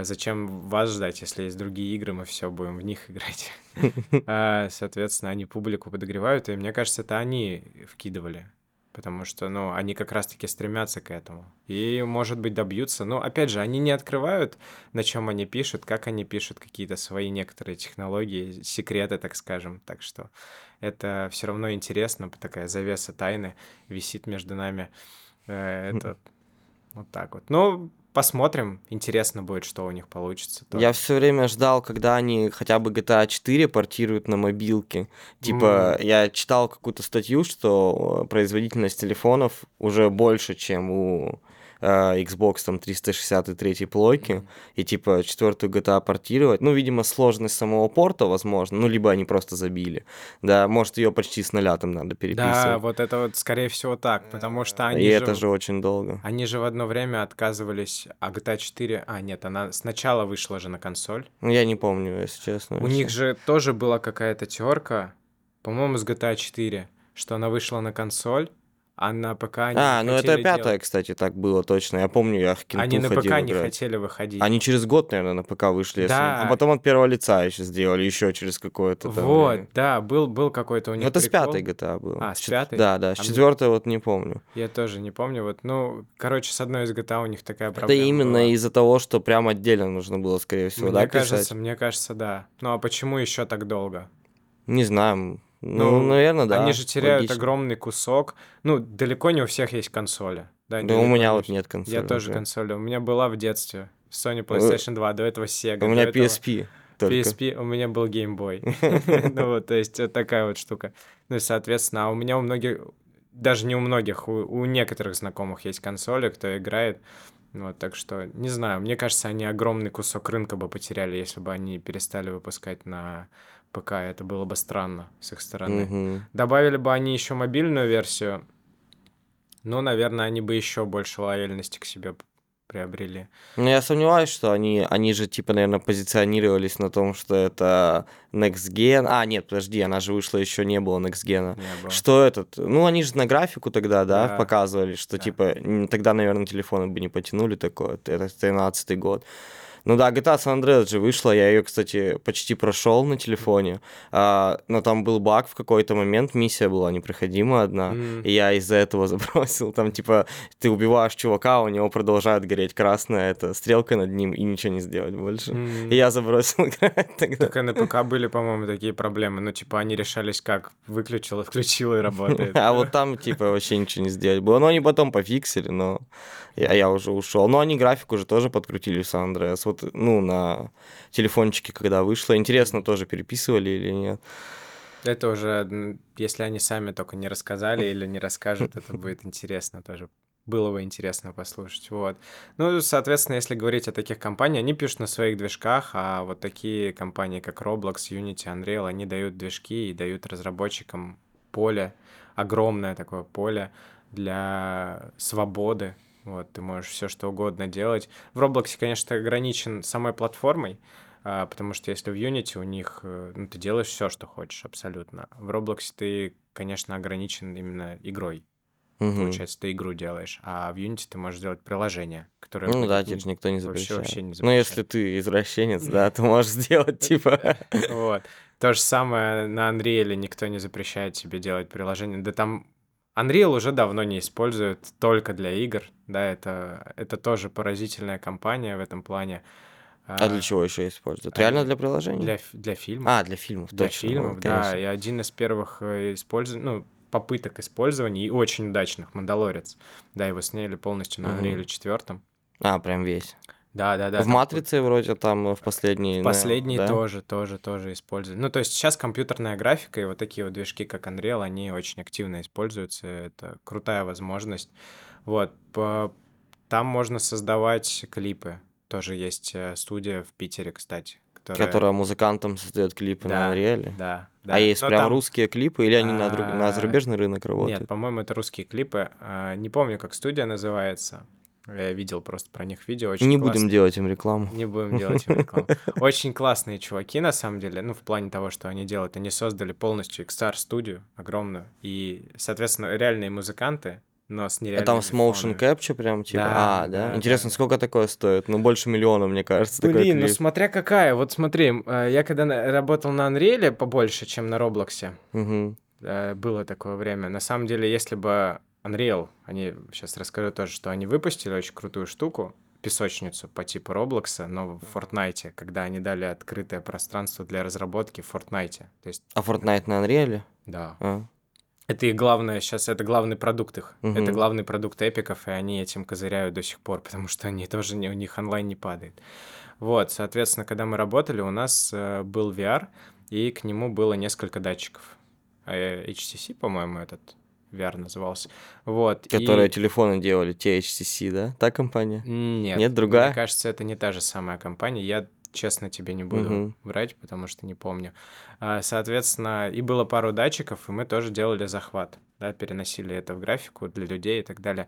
зачем вас ждать, если есть другие игры, мы все будем в них играть. Соответственно, они публику подогревают, и мне кажется, это они вкидывали. Потому что, ну, они как раз-таки стремятся к этому. И, может быть, добьются. Но, опять же, они не открывают, на чем они пишут, как они пишут какие-то свои некоторые технологии, секреты, так скажем. Так что это все равно интересно. Такая завеса тайны висит между нами. Это вот так вот. Ну, посмотрим. Интересно будет, что у них получится. Тоже. Я все время ждал, когда они хотя бы джи ти эй четыре портируют на мобилки. Типа, mm. я читал какую-то статью, что производительность телефонов уже больше, чем у э, Xbox там, триста шестьдесят три плойки. Mm. И типа четвертую джи ти эй портировать. Ну, видимо, сложность самого порта, возможно. Ну, либо они просто забили. Да, может, ее почти с нуля там надо переписывать. Да, вот это вот, скорее всего, так. Потому что они И же... это же очень долго. Они же в одно время отказывались... А джи ти эй четыре... А, нет, она сначала вышла же на консоль. Ну, я не помню, если честно. У вообще. Них же тоже была какая-то терка, по-моему, с джи ти эй четыре, что она вышла на консоль, а на ПК они А, ну это пятая, делать. Кстати, так было точно. Я помню, я в кинту ходил играть. Они на ПК не хотели выходить. Они через год, наверное, на ПК вышли. Да. Если... А потом от первого лица еще сделали, еще через какое-то там... Вот, время. Да, был, был какой-то у них это прикол. Это с пятой джи ти эй было. А, с пятой? Да, да, с а четвертой мне... вот не помню. Я тоже не помню. Вот, ну, короче, с одной из джи ти эй у них такая проблема Это именно была. Из-за того, что прям отдельно нужно было, скорее всего, мне да, кажется, писать? Мне кажется, да. Ну, а почему еще так долго? Не знаю, Ну, ну, наверное, да. Они же теряют логично. Огромный кусок. Ну, далеко не у всех есть консоли. Да, да у меня вот нет консоли. Я тоже консоли. У меня была в детстве Sony PlayStation два, до этого Sega. У меня этого... пи эс пи. Только. пи эс пи, у меня был Game Boy. Ну вот, то есть такая вот штука. Ну и, соответственно, а у меня у многих, даже не у многих, у некоторых знакомых есть консоли, кто играет. Вот, так что, не знаю, мне кажется, они огромный кусок рынка бы потеряли, если бы они перестали выпускать на... Пока это было бы странно с их стороны. Mm-hmm. Добавили бы они еще мобильную версию, но, наверное, они бы еще больше лояльности к себе приобрели. Ну, я сомневаюсь, что они, они же, типа, наверное, позиционировались на том, что это Next Gen. А, нет, подожди, она же вышла, еще не было Next Gen. Не было. Что этот? Ну, они же на графику тогда, да, да. показывали, что, да. типа, тогда, наверное, телефоны бы не потянули такое. Это тринадцатый год. Ну да, джи ти эй San Andreas же вышла, я ее, кстати, почти прошел на телефоне, а, но там был баг в какой-то момент, миссия была непроходима одна, mm. и я из-за этого забросил, там типа ты убиваешь чувака, у него продолжает гореть красная эта стрелка над ним, и ничего не сделать больше, mm. и я забросил играть тогда. Так и на ПК были, по-моему, такие проблемы, ну типа они решались как, выключила, включила и работает. А вот там типа вообще ничего не сделать было, но они потом пофиксили, но я уже ушел, но они графику же тоже подкрутили в San Andreas. Вот, ну, на телефончике, когда вышло. Интересно, тоже переписывали или нет? Это уже, если они сами только не рассказали или не расскажут, это будет интересно тоже. Было бы интересно послушать, вот. Ну, соответственно, если говорить о таких компаниях, они пишут на своих движках, а вот такие компании, как Roblox, Unity, Unreal, они дают движки и дают разработчикам поле, огромное такое поле для свободы. Вот, ты можешь все что угодно делать. В Roblox, конечно, ограничен самой платформой, потому что если в Unity у них, ну, ты делаешь все, что хочешь, абсолютно. В Roblox ты, конечно, ограничен именно игрой. Угу. Получается, ты игру делаешь. А в Unity ты можешь делать приложение, которое... Ну да, тебе же никто не запрещает. Вообще, вообще не запрещает. Ну, если ты извращенец, да, ты можешь сделать, типа... Вот. То же самое на Unreal никто не запрещает тебе делать приложение. Да там... Unreal уже давно не используют только для игр. Да, это, это тоже поразительная компания в этом плане. А для чего еще используют? Реально для приложений? Для, для фильмов. А, для фильмов, Для точно. фильмов, ну, да. И один из первых использований... Ну, попыток использования и очень удачных, «Мандалорец». Да, его сняли полностью на Unreal четыре. А, прям весь. Да, да, да. В «Матрице» вроде там в последней... В последней да? тоже, тоже, тоже использовали. Ну, то есть сейчас компьютерная графика и вот такие вот движки, как Unreal, они очень активно используются. Это крутая возможность. Вот. Там можно создавать клипы. Тоже есть студия в Питере, кстати. Которая... которая музыкантам создает клипы да, на Unreal. Да, да. А есть Но прям там... русские клипы или они а... на, друг... на зарубежный рынок работают? Нет, по-моему, это русские клипы. Не помню, как студия называется. Я видел просто про них видео. Очень Не классные. будем делать им рекламу. Не будем делать им рекламу. Очень классные чуваки, на самом деле. Ну, в плане того, что они делают. Они создали полностью Икс Ар-студию огромную. И, соответственно, реальные музыканты... Но с нереальными а там с motion capture прям, типа, да, а, да? да Интересно, да. Сколько такое стоит? Ну, больше миллиона, мне кажется. Блин, ну смотря какая. Вот смотри, я когда работал на Unreal побольше, чем на Roblox, угу. было такое время. На самом деле, если бы Unreal, они, сейчас расскажу тоже, что они выпустили очень крутую штуку, песочницу по типу Roblox, но в Fortnite, когда они дали открытое пространство для разработки в Fortnite. То есть... А Fortnite на Unreal? Да. А. Это их главное сейчас, это главный продукт их. Угу. Это главный продукт эпиков, и они этим козыряют до сих пор, потому что они тоже, не, у них онлайн не падает. Вот, соответственно, когда мы работали, у нас э, был ви ар, и к нему было несколько датчиков. эйч ти си, по-моему, этот ви ар назывался. Вот. Которые и... телефоны делали, те эйч ти си, да? Та компания? Нет. Нет, другая? Мне кажется, это не та же самая компания. Я... Честно тебе не буду uh-huh. врать, потому что не помню. Соответственно, и было пару датчиков, и мы тоже делали захват, да, переносили это в графику для людей и так далее.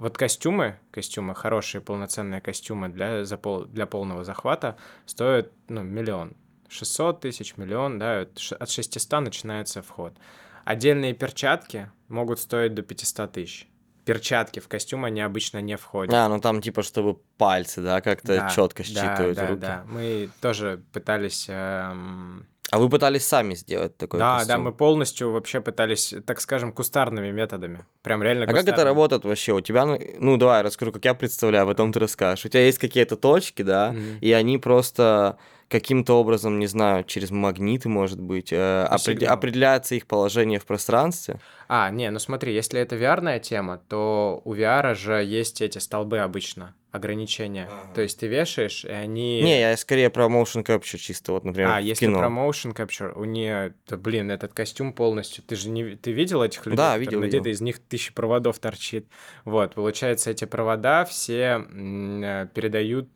Вот костюмы, костюмы, хорошие полноценные костюмы для, за пол, для полного захвата стоят, ну, миллион. шестьсот тысяч, миллион, да, от шестисот начинается вход. Отдельные перчатки могут стоить до пятисот тысяч. Перчатки в костюм, они обычно не входят. А, ну там типа, чтобы пальцы, да, как-то да, четко считывают да, руки. Да, да, мы тоже пытались... Эм... А вы пытались сами сделать такой да, костюм? Да, да, мы полностью вообще пытались, так скажем, кустарными методами. Прям реально а кустарными. А как это работает вообще? У тебя, ну давай, расскажу, как я представляю, потом ты расскажешь. У тебя есть какие-то точки, да, mm-hmm. и они просто... каким-то образом, не знаю, через магниты, может быть, э, опре- определяется их положение в пространстве? А, не, ну смотри, если это ви ар-ная тема, то у ви ар же есть эти столбы обычно, ограничения. А-а-а. То есть ты вешаешь, и они... Не, я скорее про motion capture чисто, вот, например, а, в если кино. Про motion capture, у нее, то, блин, этот костюм полностью... Ты же не... Ты видел этих людей? Да, видел. Где-то из них тысячи проводов торчит. Вот, получается, эти провода все передают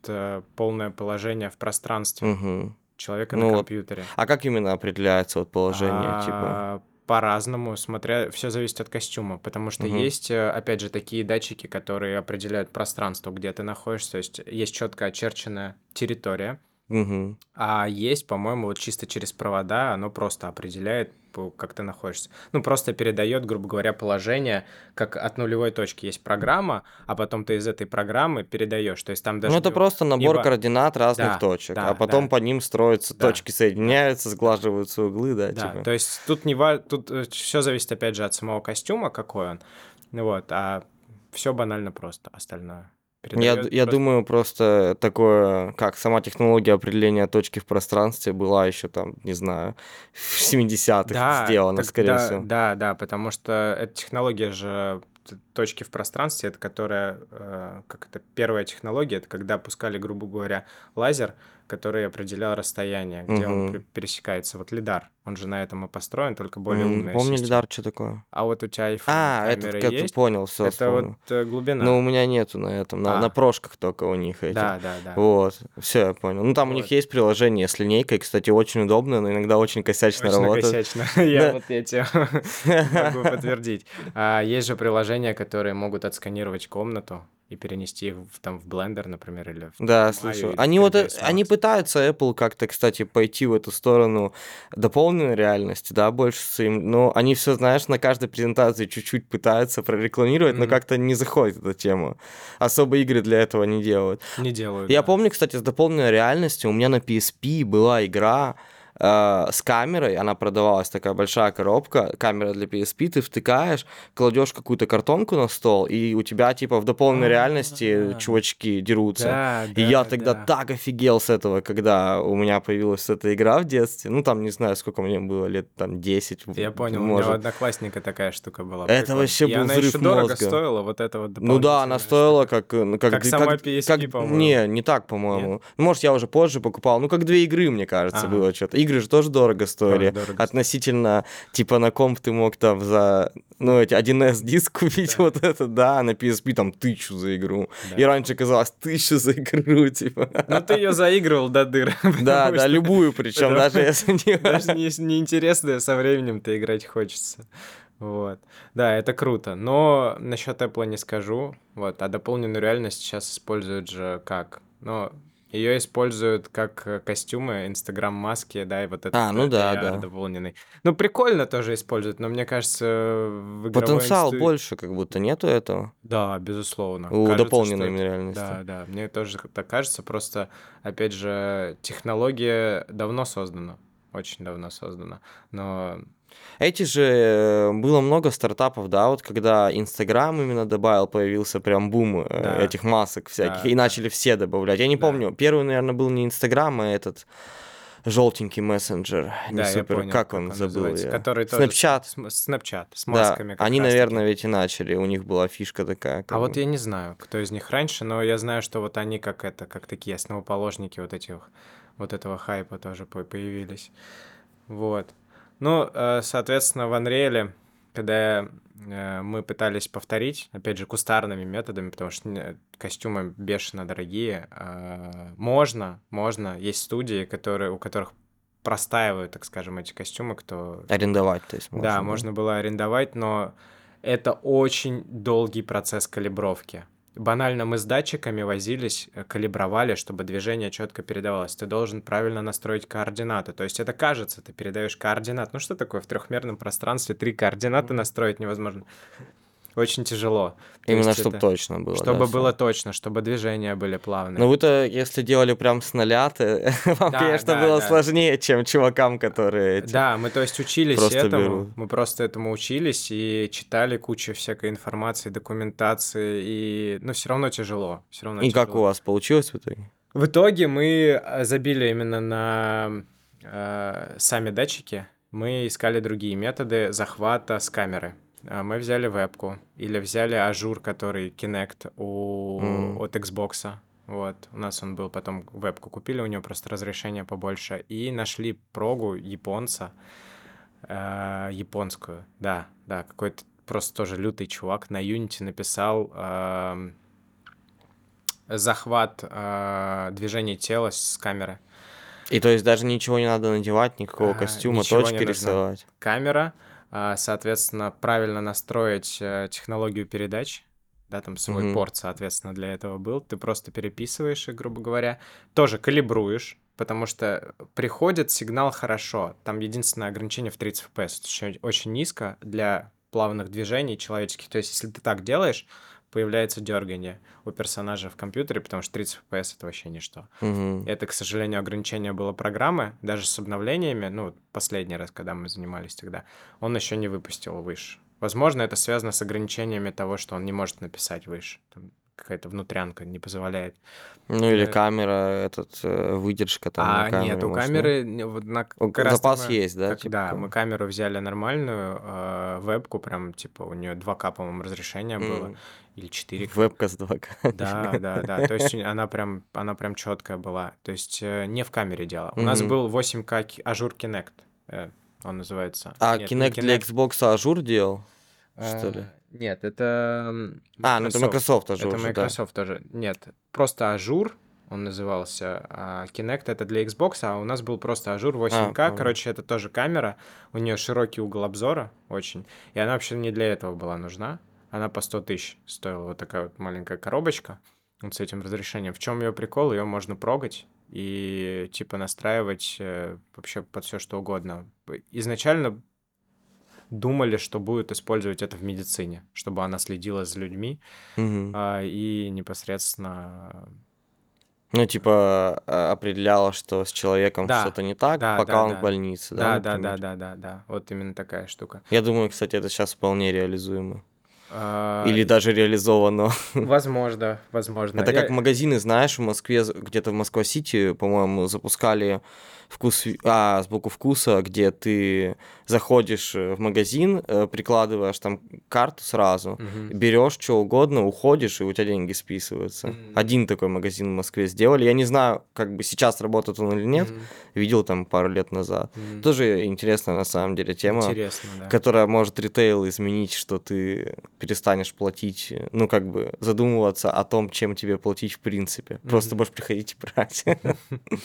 полное положение в пространстве. Угу. Человека ну, на компьютере. А как именно определяется вот положение? А, типа? По-разному, смотря... Все зависит от костюма, потому что угу. есть, опять же, такие датчики, которые определяют пространство, где ты находишься. То есть есть четко очерченная территория, угу. а есть, по-моему, вот чисто через провода оно просто определяет, как ты находишься. Ну, просто передает, грубо говоря, положение, как от нулевой точки есть программа, а потом ты из этой программы передаешь. То есть там даже... Ну, это не... просто набор Ибо... координат разных да, точек, да, а потом да. по ним строятся да. точки, соединяются, сглаживаются углы, да, да типа. То есть тут, не... тут все зависит, опять же, от самого костюма, какой он, вот, а все банально просто, остальное. Я, просто... я думаю, просто такое, как сама технология определения точки в пространстве была еще там, не знаю, в семидесятых да, сделана, скорее да, всего. Да, да, потому что эта технология же точки в пространстве, это которая, как это, первая технология, это когда пускали, грубо говоря, лазер который определял расстояние, где uh-huh. он пересекается. Вот лидар, он же на этом и построен, только более mm, умная помню система. Лидар, что такое? А вот у тебя iPhone а, камера это, есть? Понял, все, это вспомнил. Вот глубина. Но у меня нету на этом, на, а. на прошках только у них этих. Да, да, да. Вот, все, я понял. Ну, там вот. У них есть приложение с линейкой, кстати, очень удобно, но иногда очень косячно очень работает. Очень косячно, я вот эти могу подтвердить. Есть же приложения, которые могут отсканировать комнату и перенести их в, там, в блендер, например, или в... Да, слушаю. Они, вот, они пытаются, Apple, как-то, кстати, пойти в эту сторону дополненной реальности, да, больше с им... Но они все, знаешь, на каждой презентации чуть-чуть пытаются прорекламировать, mm-hmm. но как-то не заходит эта тема. Особо игры для этого не делают. Не делают, Я да. помню, кстати, с дополненной реальностью у меня на пи эс пи была игра... с камерой, она продавалась, такая большая коробка, камера для пи эс пи, ты втыкаешь, кладешь какую-то картонку на стол, и у тебя, типа, в дополненной реальности чувачки дерутся. Да, и да, я тогда да. так офигел с этого, когда у меня появилась эта игра в детстве. Ну, там, не знаю, сколько мне было, лет, там, десять. Я понял, может. У меня одноклассника такая штука была. Это прикольно. Вообще был и взрыв она еще мозга. Дорого стоила, вот это вот дополнительная. Ну да, она стоила как... Как, как д... сама пи эс пи, как... по-моему. Не, не так, по-моему. Нет. Может, я уже позже покупал. Ну, как две игры, мне кажется, ага. было что-то. Игры же тоже дорого стоили. Дорого относительно, стоит. Типа, на комп ты мог там за, ну, эти один эс диск купить, да. вот это, да, а на пи эс пи там тысячу за игру. Да. И раньше казалось, тысячу за игру, типа. Ну, ты ее заигрывал до дыр. Да, да, любую, причем даже если не... Даже неинтересная, со временем-то играть хочется. Вот. Да, это круто. Но насчет Apple не скажу. Вот. А дополненную реальность сейчас используют же как? Ну... Ее используют как костюмы, инстаграм-маски, да, и вот этот а, ну да, да. дополненный. Ну, прикольно тоже используют, но мне кажется, в игровой потенциал институт... больше, как будто нету этого. Да, безусловно. У кажется, дополненной что... реальности. Да, да, мне тоже так кажется, просто, опять же, технология давно создана, очень давно создана, но... Эти же, было много стартапов, да, вот когда Instagram именно добавил, появился прям бум да. этих масок всяких, да, и да. начали все добавлять. Я не да. помню, первый, наверное, был не Instagram, а этот желтенький мессенджер, не да, супер, понял, как, как он, он забыл я. Который Snapchat. Snapchat, с масками. Да, они, наверное, ведь и начали, у них была фишка такая. А бы. Вот я не знаю, кто из них раньше, но я знаю, что вот они как это, как такие основоположники вот этих, вот этого хайпа тоже появились. Вот. Ну, соответственно, в Unreal, когда мы пытались повторить, опять же, кустарными методами, потому что костюмы бешено дорогие, можно, можно, есть студии, которые, у которых простаивают, так скажем, эти костюмы, кто... Арендовать, то есть можно. Да, можно было арендовать, но это очень долгий процесс калибровки. Банально мы с датчиками возились, калибровали, чтобы движение четко передавалось. Ты должен правильно настроить координаты. То есть это кажется, ты передаешь координат. Ну что такое, в трехмерном пространстве три координаты настроить невозможно. Очень тяжело. Именно чтобы это... точно было. Чтобы да, было все. Точно, чтобы движения были плавные. Но вы-то, если делали прям с нуля, то вам, да, конечно, да, было да. сложнее, чем чувакам, которые... Эти... Да, мы, то есть, учились просто этому. Берут. Мы просто этому учились и читали кучу всякой информации, документации, и... Но все равно тяжело. Все равно и тяжело. Как у вас получилось в итоге? В итоге мы забили именно на э, сами датчики. Мы искали другие методы захвата с камеры. Мы взяли вебку или взяли ажур, который Kinect у... mm. от Xbox. Вот. У нас он был, потом вебку купили, у него просто разрешение побольше. И нашли прогу японца, э, японскую, да, да, какой-то просто тоже лютый чувак на Unity написал э, захват э, движений тела с камеры. И то есть даже ничего не надо надевать, никакого костюма, а, точки рисовать. Камера. Соответственно, правильно настроить технологию передач, да, там свой mm-hmm. порт, соответственно, для этого был. Ты просто переписываешь их, грубо говоря, тоже калибруешь, потому что приходит сигнал хорошо. Там единственное ограничение в тридцать эф пи эс, очень низко для плавных движений человеческих. То есть, если ты так делаешь, появляется дергание у персонажа в компьютере, потому что тридцать эф пи эс — это вообще ничто. Mm-hmm. Это, к сожалению, ограничение было программы, даже с обновлениями, ну, последний раз, когда мы занимались тогда, он еще не выпустил выше. Возможно, это связано с ограничениями того, что он не может написать выше. Там какая-то внутрянка не позволяет. Ну или камера, этот выдержка там. А на нет, у можно... камеры вот на запас мы... есть, да? Так, типа... Да, мы камеру взяли нормальную, э, вебку прям типа у нее два ка, по-моему, разрешение mm. было или четыре ка. Вебка с два ка. Да, да, да. То есть она прям, она прям четкая была. То есть не в камере дело. У нас был восемь ка Ажур Kinect, он называется. А Kinect для Xbox Ажур делал, что ли? Нет, это... Microsoft. А, ну это Microsoft Ажур. Это Microsoft да. тоже. Нет, просто Ажур он назывался. А Kinect это для Xbox, а у нас был просто Ажур восемь ка. А, короче, это тоже камера. У нее широкий угол обзора очень. И она вообще не для этого была нужна. Она по сто тысяч стоила, вот такая вот маленькая коробочка вот с этим разрешением. В чем ее прикол? Ее можно прогать и типа настраивать вообще под все что угодно. Изначально... думали, что будут использовать это в медицине, чтобы она следила за людьми угу. а, и непосредственно... Ну, типа, определяла, что с человеком да. что-то не так, да, пока да, он да. в больнице. Да, да, да, да, да, да. Вот именно такая штука. Я думаю, кстати, это сейчас вполне реализуемо. А... Или даже реализовано. Возможно, возможно. Это Я... как магазины, знаешь, в Москве, где-то в Москва-Сити, по-моему, запускали... Вкус, а, сбоку вкуса, где ты заходишь в магазин, прикладываешь там карту сразу, mm-hmm. берешь что угодно, уходишь, и у тебя деньги списываются. Mm-hmm. Один такой магазин в Москве сделали. Я не знаю, как бы сейчас работает он или нет. Mm-hmm. Видел там пару лет назад. Mm-hmm. Тоже интересная на самом деле тема, да. которая может ритейл изменить, что ты перестанешь платить, ну как бы задумываться о том, чем тебе платить в принципе. Mm-hmm. Просто будешь приходить и брать. Mm-hmm.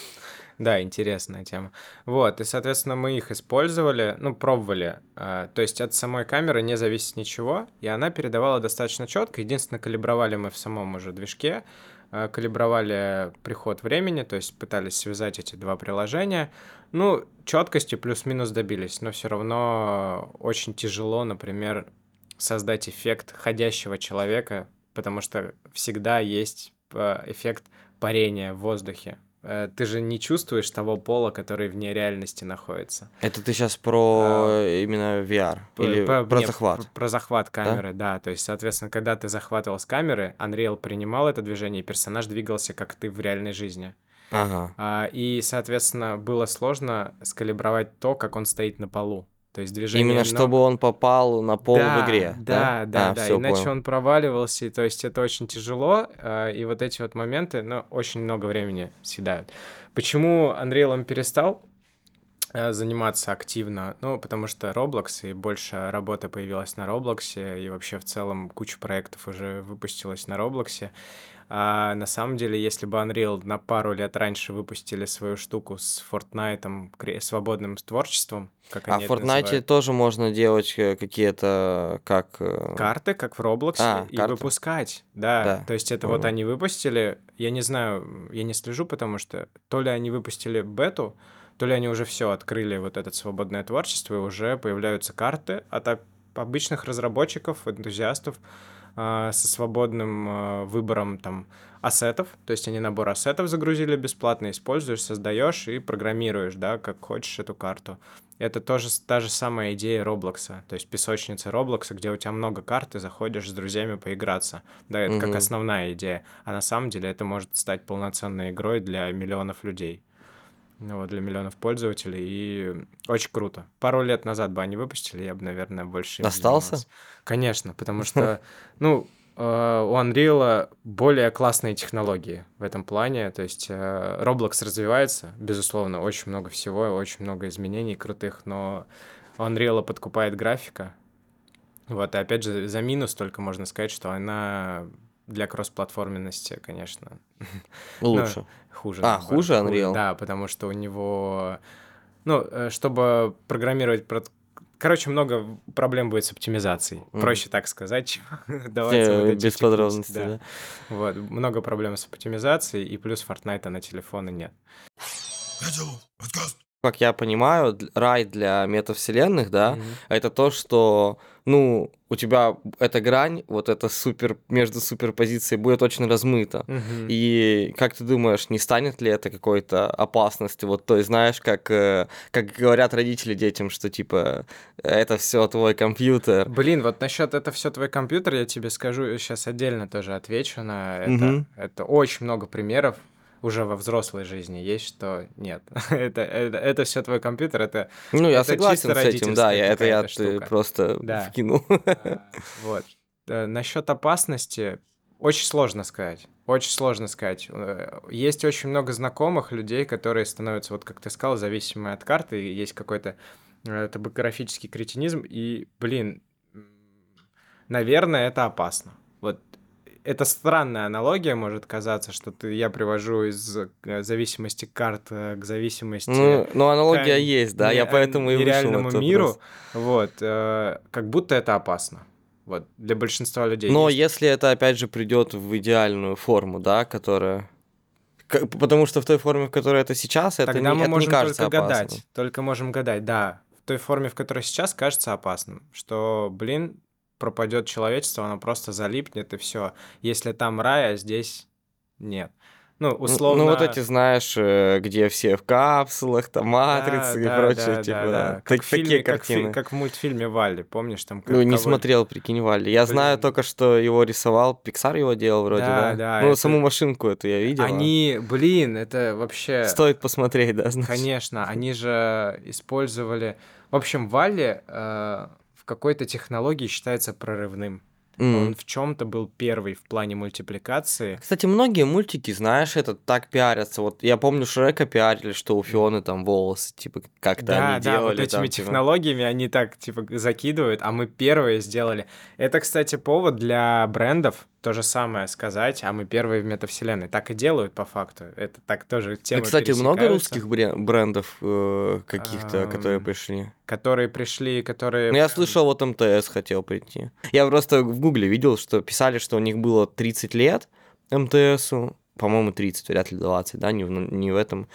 Да, интересная тема. Вот, и, соответственно, мы их использовали, ну, пробовали. То есть от самой камеры не зависит ничего, и она передавала достаточно четко. Единственное, калибровали мы в самом уже движке, калибровали приход времени, то есть пытались связать эти два приложения. Ну, четкости плюс-минус добились, но все равно очень тяжело, например, создать эффект ходящего человека, потому что всегда есть эффект парения в воздухе. Ты же не чувствуешь того пола, который вне реальности находится. Это ты сейчас про а, именно ви ар? По, или по, про нет, захват? Про захват камеры, да? да. То есть, соответственно, когда ты захватывал с камеры, Unreal принимал это движение, и персонаж двигался, как ты в реальной жизни. Ага. А, и, соответственно, было сложно скалибровать то, как он стоит на полу. То есть движение именно, но... чтобы он попал на пол да, в игре. Да, да, да. А, да. Все, иначе понял. Он проваливался, и, то есть это очень тяжело, и вот эти вот моменты, ну, очень много времени съедают. Почему Unreal перестал заниматься активно? Ну, потому что Roblox, и больше работы появилась на Roblox, и вообще в целом куча проектов уже выпустилась на Roblox. А на самом деле, если бы Unreal на пару лет раньше выпустили свою штуку с Fortnite, свободным творчеством, как они а в Fortnite тоже можно делать какие-то как... карты, как в Roblox, а, и карты. Выпускать. Да, да, то есть это угу. вот они выпустили, я не знаю, я не слежу, потому что то ли они выпустили бету, то ли они уже все открыли вот это свободное творчество, и уже появляются карты от обычных разработчиков, энтузиастов, со свободным выбором там ассетов, то есть они набор ассетов загрузили бесплатно, используешь, создаешь и программируешь, да, как хочешь эту карту. Это тоже та же самая идея Роблокса, то есть песочница Роблокса, где у тебя много карт, ты заходишь с друзьями поиграться, да, это угу. как основная идея, а на самом деле это может стать полноценной игрой для миллионов людей. Ну вот, для миллионов пользователей, и очень круто. Пару лет назад бы они выпустили, я бы, наверное, больше... Остался? Конечно, потому что, ну, у Unreal более классные технологии в этом плане, то есть Roblox развивается, безусловно, очень много всего, очень много изменений крутых, но Unreal подкупает графика, вот, и опять же, за минус только можно сказать, что она... Для кроссплатформенности, конечно. Лучше. Но хуже. А, наоборот. Хуже Unreal? Да, потому что у него... Ну, чтобы программировать... Короче, много проблем будет с оптимизацией. Mm. Проще так сказать. Давайте вот без подробностей, да. да. Вот. Много проблем с оптимизацией, и плюс Fortnite на телефоны нет. Я делал подкаст как я понимаю, рай для метавселенных, да, mm-hmm. это то, что, ну, у тебя эта грань, вот эта супер, между суперпозицией будет очень размыта. Mm-hmm. И как ты думаешь, не станет ли это какой-то опасностью? Вот, то есть, знаешь, как, как говорят родители детям, что, типа, это все твой компьютер. Блин, вот насчет «это все твой компьютер», я тебе скажу, сейчас отдельно тоже отвечу на это. Mm-hmm. Это очень много примеров. Уже во взрослой жизни есть, что нет. это, это, это все твой компьютер, это чисто родительская. Ну, я согласен с этим, да, я, это я штука. просто да. вкинул. а, вот. Насчет опасности очень сложно сказать. Очень сложно сказать. Есть очень много знакомых людей, которые становятся, вот как ты сказал, зависимы от карты, и есть какой-то топографический кретинизм, и, блин, наверное, это опасно. Вот. Это странная аналогия, может казаться, что ты, я привожу из зависимости карт к зависимости... Ну, ну аналогия к, есть, да, не, я поэтому и вышел на тот миру, раз. Вот, э, как будто это опасно. Вот, для большинства людей. Но есть. Если это, опять же, придет в идеальную форму, да, которая... К, потому что в той форме, в которой это сейчас, это, Тогда не, мы это можем не кажется только опасным. Гадать, только можем гадать, да. В той форме, в которой сейчас, кажется опасным, что, блин... пропадет человечество, оно просто залипнет, и все. Если там рай, а здесь нет. Ну, условно... Ну, вот эти, знаешь, где все в капсулах, там, матрицы, да, и прочее, да, типа, да. да. Как так, в фильме, такие как картины. Фи- как в мультфильме «Валли», помнишь? Там ну, не смотрел, прикинь, «Валли». Я Блин. знаю только, что его рисовал, Pixar его делал вроде, да? да? да ну, это... саму машинку эту я видел. Они, блин, это вообще... Стоит посмотреть, да, значит? Конечно, они же использовали... В общем, «Валли» э... в какой-то технологии считается прорывным. Mm. Он в чем-то был первый в плане мультипликации. Кстати, многие мультики, знаешь, это так пиарятся. Вот я помню, Шрека пиарили, что у Фионы там волосы, типа, как-то да, они да, делали. Да, вот этими там, технологиями типа... они так, типа, закидывают, а мы первые сделали. Это, кстати, повод для брендов то же самое сказать, а мы первые в метавселенной. Так и делают, по факту. Это так тоже тема пересекаются. Кстати, много русских брендов э, каких-то, эм... которые пришли? Которые пришли, которые... Ну, я слышал, вот МТС хотел прийти. Я просто в Гугле видел, что писали, что у них было тридцать лет МТСу. По-моему, тридцать, вряд ли двадцать, да, не в, не в этом,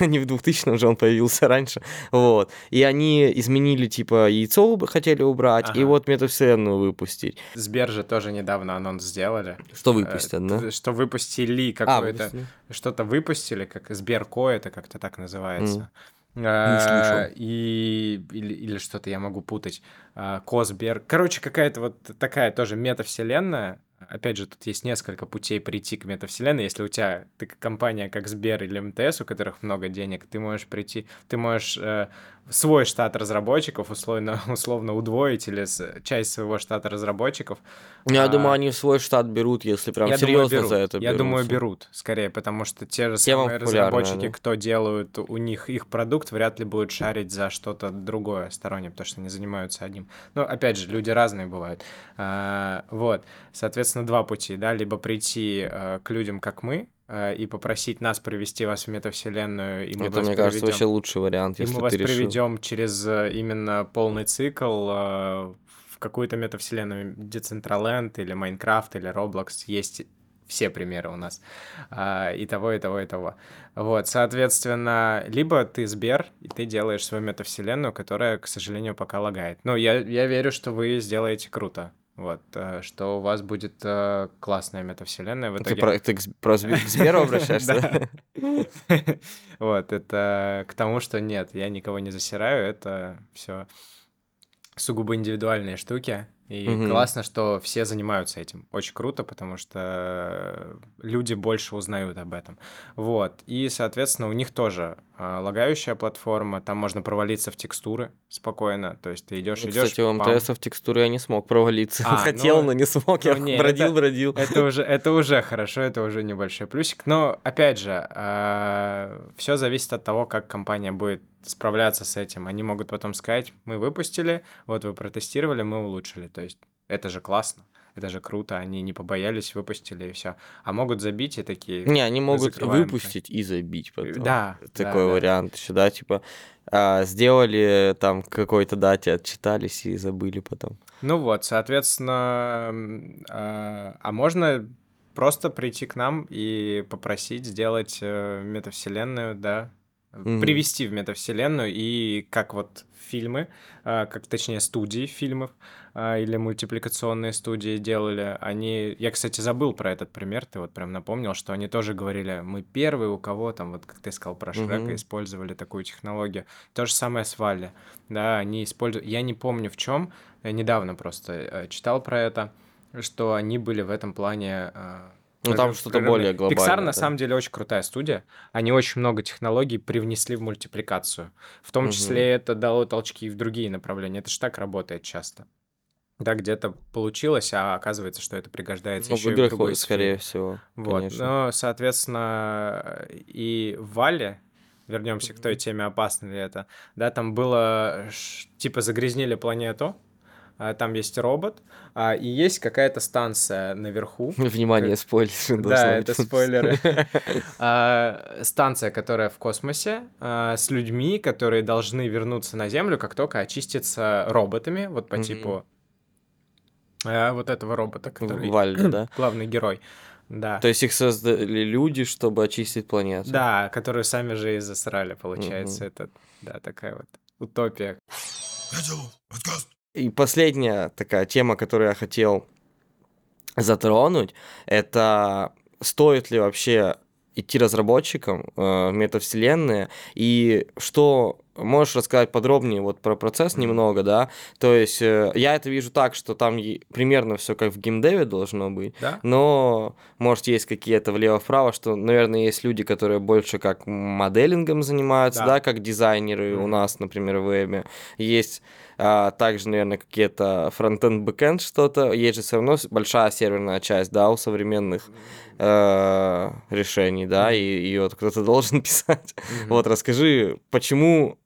не в двухтысячном же он появился раньше, вот. И они изменили, типа, яйцо хотели убрать, ага. и вот метавселенную выпустить. Сбер же тоже недавно анонс сделали. Что выпустят, да? Что выпустили какое-то, а, выпустили. что-то выпустили, как Сберко, это как-то так называется. Mm. Не слышал. И, или, или что-то я могу путать. Косберг. Короче, какая-то вот такая тоже метавселенная. Опять же, тут есть несколько путей прийти к метавселенной. Если у тебя ты компания, как Сбер или МТС, у которых много денег, ты можешь прийти, ты можешь э, свой штат разработчиков условно, условно удвоить или с, часть своего штата разработчиков. Я а, думаю, они свой штат берут, если прям я серьезно думаю, берут. за это берут. Я думаю, берут, скорее, потому что те же Тема самые разработчики, да. кто делают у них их продукт, вряд ли будут шарить за что-то другое стороннее, потому что они занимаются одним. Ну, опять же, люди разные бывают. А, вот, соответственно, на два пути, да, либо прийти э, к людям, как мы, э, и попросить нас привести вас в метавселенную, и мы это, вас мне приведем, кажется, вообще лучший вариант, если и мы вас решил. приведем через э, именно полный цикл э, в какую-то метавселенную, Decentraland или Minecraft или Roblox, есть все примеры у нас э, и того, и того, и того. Вот, соответственно, либо ты Сбер, и ты делаешь свою метавселенную, которая, к сожалению, пока лагает. Но я, я верю, что вы сделаете круто. Вот, что у вас будет э, классная метавселенная в итоге. Ты про, ты про Сбер обращаешься? Вот, это к тому, что нет, я никого не засираю, это все сугубо индивидуальные штуки. И классно, что все занимаются этим. Очень круто, потому что люди больше узнают об этом. Вот, и, соответственно, у них тоже лагающая платформа, там можно провалиться в текстуры спокойно, то есть ты идешь, идешь. Кстати, идёшь, у МТС в текстуры я не смог провалиться, а, хотел, ну, но не смог, ну, я не, бродил, это, бродил. Это уже, это уже хорошо, это уже небольшой плюсик, но, опять же, э, все зависит от того, как компания будет справляться с этим. Они могут потом сказать, мы выпустили, вот вы протестировали, мы улучшили, то есть это же классно. Это же круто, они не побоялись, выпустили и все. А могут забить и такие... Не, они могут выпустить и забить потом. Да. Такой да, вариант да. еще, да, типа а, сделали там к какой-то дате, отчитались и забыли потом. Ну вот, соответственно, а, а можно просто прийти к нам и попросить сделать метавселенную, да, Mm-hmm. Привести в метавселенную, и как вот фильмы, как, точнее, студии фильмов или мультипликационные студии делали, они... Я, кстати, забыл про этот пример, ты вот прям напомнил, что они тоже говорили, мы первые, у кого там, вот как ты сказал про Шрека, mm-hmm. использовали такую технологию. То же самое с Валли, да, они используют... Я не помню в чем, я недавно просто читал про это, что они были в этом плане... Ну, там что-то более глобальное. Pixar, да. на самом деле, очень крутая студия. Они очень много технологий привнесли в мультипликацию. В том угу. числе это дало толчки и в другие направления. Это же так работает часто. Да, где-то получилось, а оказывается, что это пригождается ну, еще в играх, и в другой сфере. Скорее всего, вот. Конечно. Ну, соответственно, и в Валли, вернемся угу. к той теме, опасно ли это, да, там было, типа, загрязнили планету, там есть робот, и есть какая-то станция наверху. Внимание, спойлеры. Да, это спойлеры. Станция, которая в космосе, с людьми, которые должны вернуться на Землю, как только очистятся роботами, вот по типу вот этого робота, который главный герой. Да. То есть их создали люди, чтобы очистить планету. Да, которую сами же и засрали, получается. Это такая вот утопия. И последняя такая тема, которую я хотел затронуть, это стоит ли вообще идти разработчиком э, в метавселенные, и что можешь рассказать подробнее вот про процесс немного, да? То есть э, я это вижу так, что там примерно все как в геймдеве должно быть, да? Но может есть какие-то влево-вправо, что, наверное, есть люди, которые больше как моделингом занимаются, да, да как дизайнеры mm-hmm. у нас, например, в вебе. Есть а, также, наверное, какие-то фронт-энд, бэк-энд что-то. Есть же все равно большая серверная часть, да, у современных э, решений, да, mm-hmm. и, и вот кто-то должен писать. Mm-hmm. Вот расскажи, почему...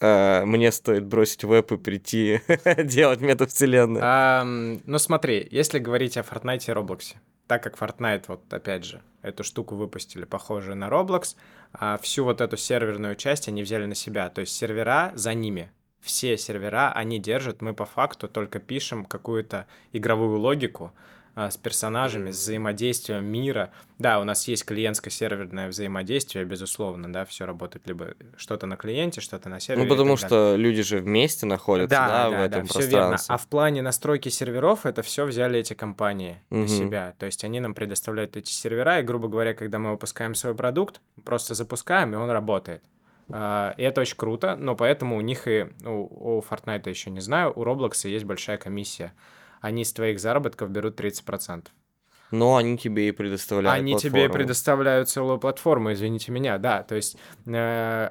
мне стоит бросить веб и прийти делать метавселенную. А, ну смотри, если говорить о Fortnite и Roblox, так как Fortnite, вот опять же, эту штуку выпустили, похожую на Roblox, а всю вот эту серверную часть они взяли на себя, то есть сервера за ними. Все сервера они держат, мы по факту только пишем какую-то игровую логику, с персонажами, с взаимодействием мира. Да, у нас есть клиентско-серверное взаимодействие, безусловно, да, все работает либо что-то на клиенте, что-то на сервере. Ну, потому что люди же вместе находятся, да, да, да в этом да, пространстве. Все верно. А в плане настройки серверов это все взяли эти компании угу. на себя. То есть они нам предоставляют эти сервера, и, грубо говоря, когда мы выпускаем свой продукт, просто запускаем, и он работает. И это очень круто, но поэтому у них и... У, у Fortnite еще не знаю, у Roblox есть большая комиссия. Они из твоих заработков берут тридцать процентов. Но они тебе и предоставляют Они платформу. тебе и предоставляют целую платформу, извините меня, да. То есть э,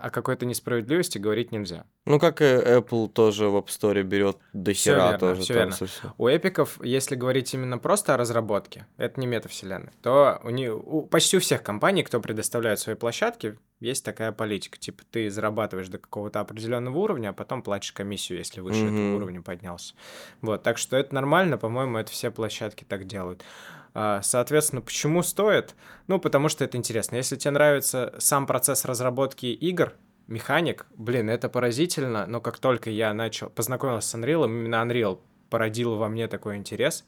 о какой-то несправедливости говорить нельзя. Ну, как и Apple тоже в App Store берет до хера тоже. Все верно, все верно. У эпиков, если говорить именно просто о разработке, это не метавселенная, то у, не, у почти у всех компаний, кто предоставляет свои площадки, есть такая политика. Типа ты зарабатываешь до какого-то определенного уровня, а потом платишь комиссию, если выше mm-hmm. этого уровня поднялся. Вот, так что это нормально, по-моему, это все площадки так делают. Соответственно, почему стоит? Ну, потому что это интересно. Если тебе нравится сам процесс разработки игр, механик, блин, это поразительно, но как только я начал, познакомился с Unreal, именно Unreal породил во мне такой интерес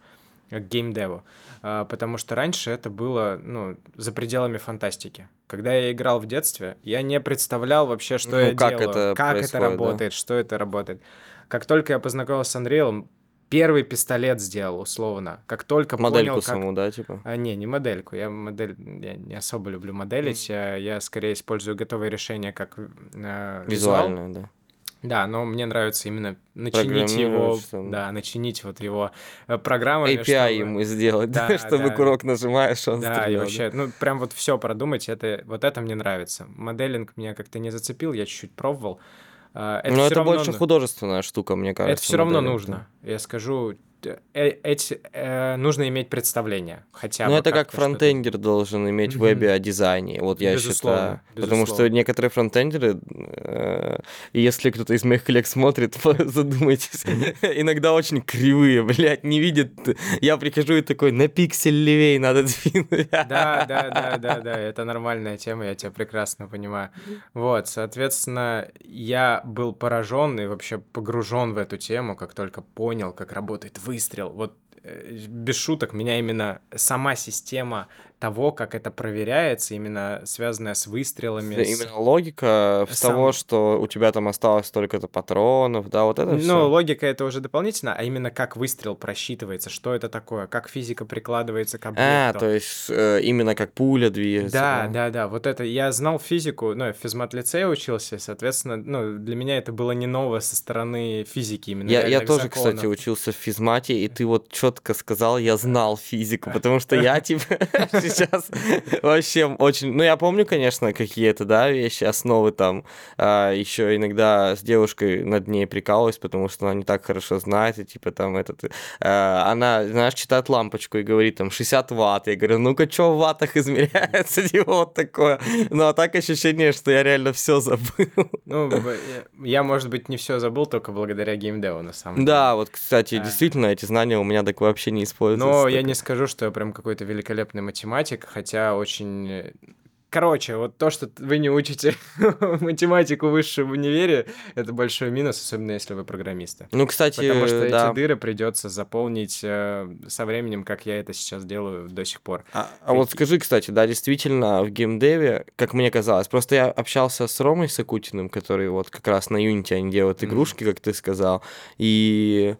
к геймдеву, потому что раньше это было, ну, за пределами фантастики. Когда я играл в детстве, я не представлял вообще, что ну, я как делаю, это как это работает, да? что это работает. Как только я познакомился с Unreal, первый пистолет сделал, условно. Как только модельку понял, как... саму, да, типа? А, не, не модельку. Я модель... Я не особо люблю моделить. Mm. Я, я скорее использую готовые решения как э, визуальное, да. Да, но мне нравится именно начинить его... Да, начинить вот его программами. эй пи ай чтобы... ему сделать, да, да чтобы да. курок нажимаешь, он да, стрелял. Да, и вообще, ну, прям вот все продумать. Это, вот это мне нравится. Моделинг меня как-то не зацепил, я чуть-чуть пробовал. Это Но это равно... больше художественная штука, мне кажется. Это все равно нужно. Я скажу, э- эти, э- нужно иметь представление. Хотя бы. Ну, это как фронтендер что-то... должен иметь в вебе о дизайне. Вот я безусловно, считаю. Безусловно. Потому что некоторые фронтендеры, э- если кто-то из моих коллег смотрит, задумайтесь, иногда очень кривые, блядь, не видят. Я прихожу и такой, на пиксель левее надо двинуть. Да, да, да, да, да, это нормальная тема, я тебя прекрасно понимаю. Вот, соответственно, я был поражен и вообще погружен в эту тему, как только понял, как работает выстрел. Вот без шуток, меня именно сама система того, как это проверяется, именно связанная с выстрелами. Да, с... Именно логика в Сам... того, что у тебя там осталось столько-то патронов, да, вот это ну, все. Ну, логика это уже дополнительно, а именно как выстрел просчитывается, что это такое, как физика прикладывается к объекту. А, то есть э, именно как пуля движется. Да, да, да, да, вот это, я знал физику, ну, я в физмат-лицее учился, соответственно, ну, для меня это было не ново со стороны физики именно. Я, я тоже, законов. Кстати, учился в физмате, и ты вот четко сказал, я знал физику, потому что я, типа, сейчас вообще очень... Ну, я помню, конечно, какие-то, да, вещи, основы там. Еще иногда с девушкой над ней прикалываюсь, потому что она не так хорошо знает, и, типа, там, этот... Она, знаешь, читает лампочку и говорит, там, шестьдесят ватт. Я говорю, ну-ка, что в ваттах измеряется, типа, вот такое. Ну, а так ощущение, что я реально все забыл. Ну, я, может быть, не все забыл, только благодаря геймдеву, на самом деле. Да, вот, кстати, действительно, эти знания у меня так вообще не используются. Но я не скажу, что я прям какой-то великолепный математик, хотя очень... Короче, вот то, что вы не учите математику в высшем универе, это большой минус, особенно если вы программисты. Ну, кстати, потому что да. эти дыры придется заполнить э, со временем, как я это сейчас делаю до сих пор. А, а вот скажи, кстати, да, действительно, в геймдеве, как мне казалось, просто я общался с Ромой Сакутиным, который вот как раз на Unity они делают игрушки, mm-hmm. как ты сказал, и...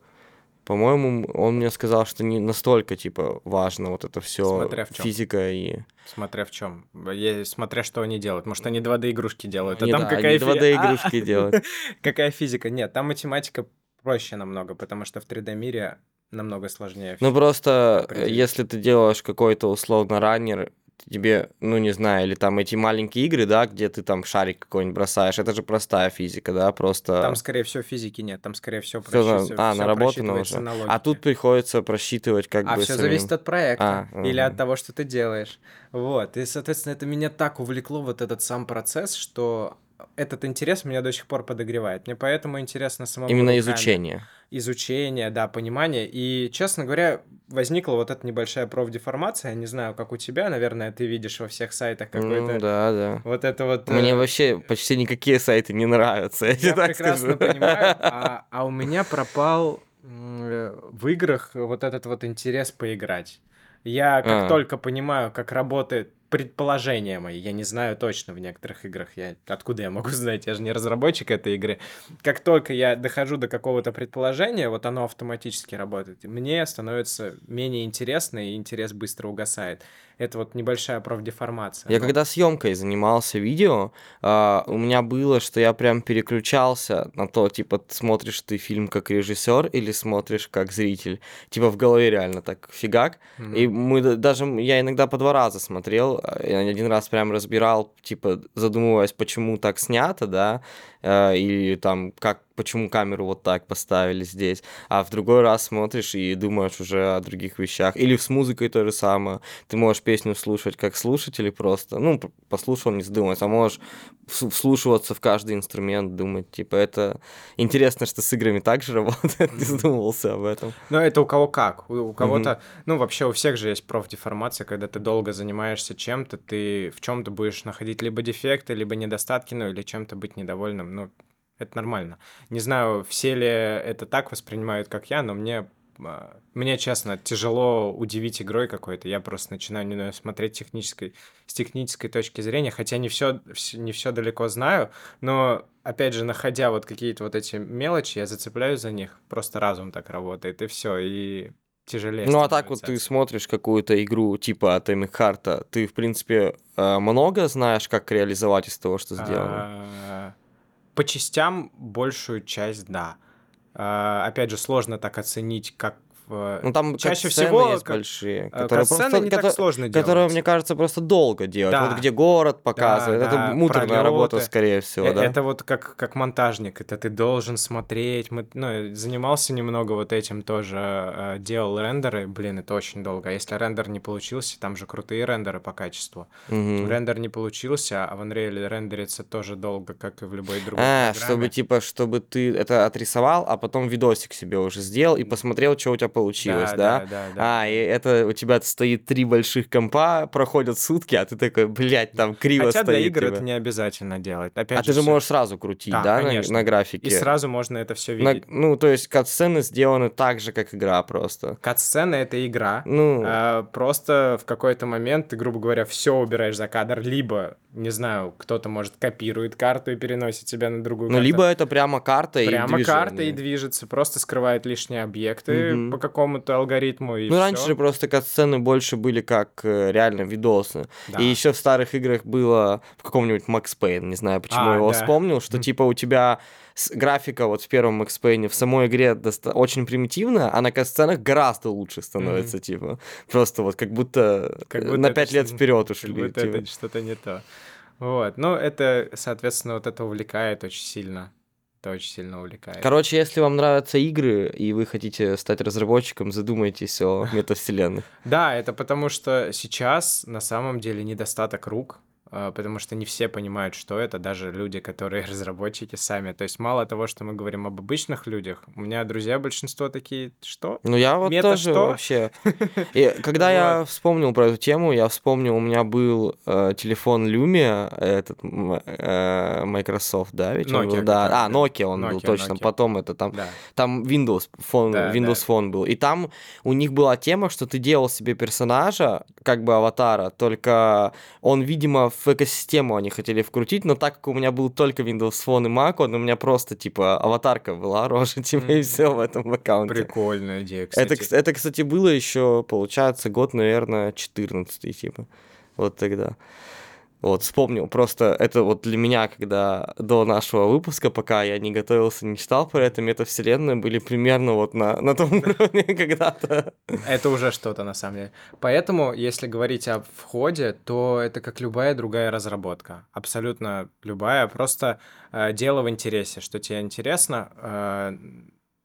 По-моему, он мне сказал, что не настолько, типа, важно вот это все физика и... Смотря в чем. Я, смотря что они делают. Может, они два дэ-игрушки делают, они, а там да, какая физика... два дэ-игрушки делают. Какая физика? Нет, там математика проще намного, потому что в три дэ-мире намного сложнее. Ну, просто, если ты делаешь какой-то, условно, раннер, тебе, ну, не знаю, или там эти маленькие игры, да, где ты там шарик какой-нибудь бросаешь, это же простая физика, да, просто... Там, скорее всего, физики нет, там, скорее всего, все просчит... на... а, все наработано уже. На а тут приходится просчитывать как а бы... А все самим... зависит от проекта а, или угу. от того, что ты делаешь. Вот, и, соответственно, это меня так увлекло, вот этот сам процесс, что этот интерес меня до сих пор подогревает. Мне поэтому интересно самому... Именно руками. Изучение. Изучение, да, понимание. И, честно говоря, возникла вот эта небольшая профдеформация. Я не знаю, как у тебя, наверное, ты видишь во всех сайтах какой-то... Ну, да, да. Вот это вот... Мне вообще почти никакие сайты не нравятся. Я, я прекрасно скажу. Понимаю, а, а у меня пропал в играх вот этот вот интерес поиграть. Я как а. только понимаю, как работает предположение мое, я не знаю точно в некоторых играх, я откуда я могу знать, я же не разработчик этой игры. Как только я дохожу до какого-то предположения, вот оно автоматически работает, мне становится менее интересно, и интерес быстро угасает. Это вот небольшая профдеформация. Я но... когда съемкой занимался видео, э, у меня было, что я прям переключался на то, типа, смотришь ты фильм как режиссер или смотришь как зритель. Типа в голове реально так фигак. Mm-hmm. И мы даже, я иногда по два раза смотрел, я один раз прям разбирал, типа, задумываясь, почему так снято, да, э, и там как почему камеру вот так поставили здесь, а в другой раз смотришь и думаешь уже о других вещах. Или с музыкой то же самое. Ты можешь песню слушать как слушатель просто, ну, послушал, не задумываясь, а можешь вслушиваться в каждый инструмент, думать, типа, это... Интересно, что с играми так же работает, не задумывался об этом. Ну, это у кого как. У, у кого-то... Mm-hmm. Ну, вообще у всех же есть профдеформация, когда ты долго занимаешься чем-то, ты в чем-то будешь находить либо дефекты, либо недостатки, ну, или чем-то быть недовольным, ну, это нормально. Не знаю, все ли это так воспринимают, как я, но мне, мне честно, тяжело удивить игрой какой-то. Я просто начинаю, не знаю, смотреть технической, с технической точки зрения, хотя не все, не все далеко знаю, но, опять же, находя вот какие-то вот эти мелочи, я зацепляюсь за них, просто разум так работает, и все, и... Тяжелее. Ну, а так вот ты смотришь какую-то игру типа Atomic Heart, ты, в принципе, много знаешь, как реализовать из того, что сделано? По частям большую часть, да. А, опять же, сложно так оценить, как... В... Ну, там чаще всего есть как... большие. Которые просто, не так ко- сложно делать. Которые, мне кажется, просто долго делают. Да. Вот где город показывает. Да, это да, муторная пролеты. Работа, скорее всего. Э- да? Это вот как, как монтажник. Это ты должен смотреть. Мы, ну, занимался немного вот этим тоже. Делал рендеры. Блин, это очень долго. А если рендер не получился, там же крутые рендеры по качеству. Угу. Рендер не получился, а в Unreal рендерится тоже долго, как и в любой другой а, программе. Чтобы, типа, чтобы ты это отрисовал, а потом видосик себе уже сделал и посмотрел, что у тебя получилось, да? Да, да, да, да. А, и это у тебя стоит три больших компа, проходят сутки, а ты такой, блядь, там криво Хотя стоит. Хотя для игр тебя. Это не обязательно делать. Опять а же, ты же все... можешь сразу крутить, да, да на, на графике? И сразу можно это все видеть. На, ну, то есть кат-сцены сделаны так же, как игра просто. Кат-сцена — это игра. Ну... А, просто в какой-то момент ты, грубо говоря, все убираешь за кадр, либо, не знаю, кто-то, может, копирует карту и переносит тебя на другую карту. Ну, либо это прямо карта прямо и движение. Прямо карта и движется, просто скрывает лишние объекты угу. по какому-то алгоритму и Ну, всё. Раньше же просто кат-сцены больше были как реально видосы. Да. И еще в старых играх было в каком-нибудь Max Payne, не знаю, почему а, я его да. вспомнил, что типа у тебя... Графика вот в первом Max Payne в самой игре доста- очень примитивна, а на кат-сценах гораздо лучше становится, mm-hmm. типа. Просто вот как будто, как будто на пять лет вперед ушли. Как будто типа. Это что-то не то. Вот. Ну, это, соответственно, вот это увлекает очень сильно. Это очень сильно увлекает. Короче, если вам нравятся игры, и вы хотите стать разработчиком, задумайтесь о метавселенной. Да, это потому что сейчас на самом деле недостаток рук, потому что не все понимают, что это, даже люди, которые разработчики сами. То есть мало того, что мы говорим об обычных людях, у меня друзья большинство такие, что? Ну я вот Мета тоже что? Вообще. И когда я вспомнил про эту тему, я вспомнил, у меня был э, телефон Lumia, этот э, Microsoft, да, ведь? Nokia, он был, да. А, Nokia он Nokia, был, точно. Nokia. Потом это там, да. там Windows Phone, да, Windows да. Phone был. И там у них была тема, что ты делал себе персонажа, как бы аватара, только он, видимо, в экосистему они хотели вкрутить, но так как у меня был только Windows Phone и Mac, он у меня просто, типа, аватарка была, рожа типа, mm-hmm. и все в этом аккаунте. Прикольная идея, кстати. Это, это, кстати, было еще, получается, год, наверное, четырнадцатый, типа, вот тогда. Вот, вспомнил, просто это вот для меня, когда до нашего выпуска, пока я не готовился, не читал про это, метавселенные были примерно вот на, на том уровне когда-то. Это уже что-то, на самом деле. Поэтому, если говорить о входе, то это как любая другая разработка. Абсолютно любая, просто э, дело в интересе, что тебе интересно. Э,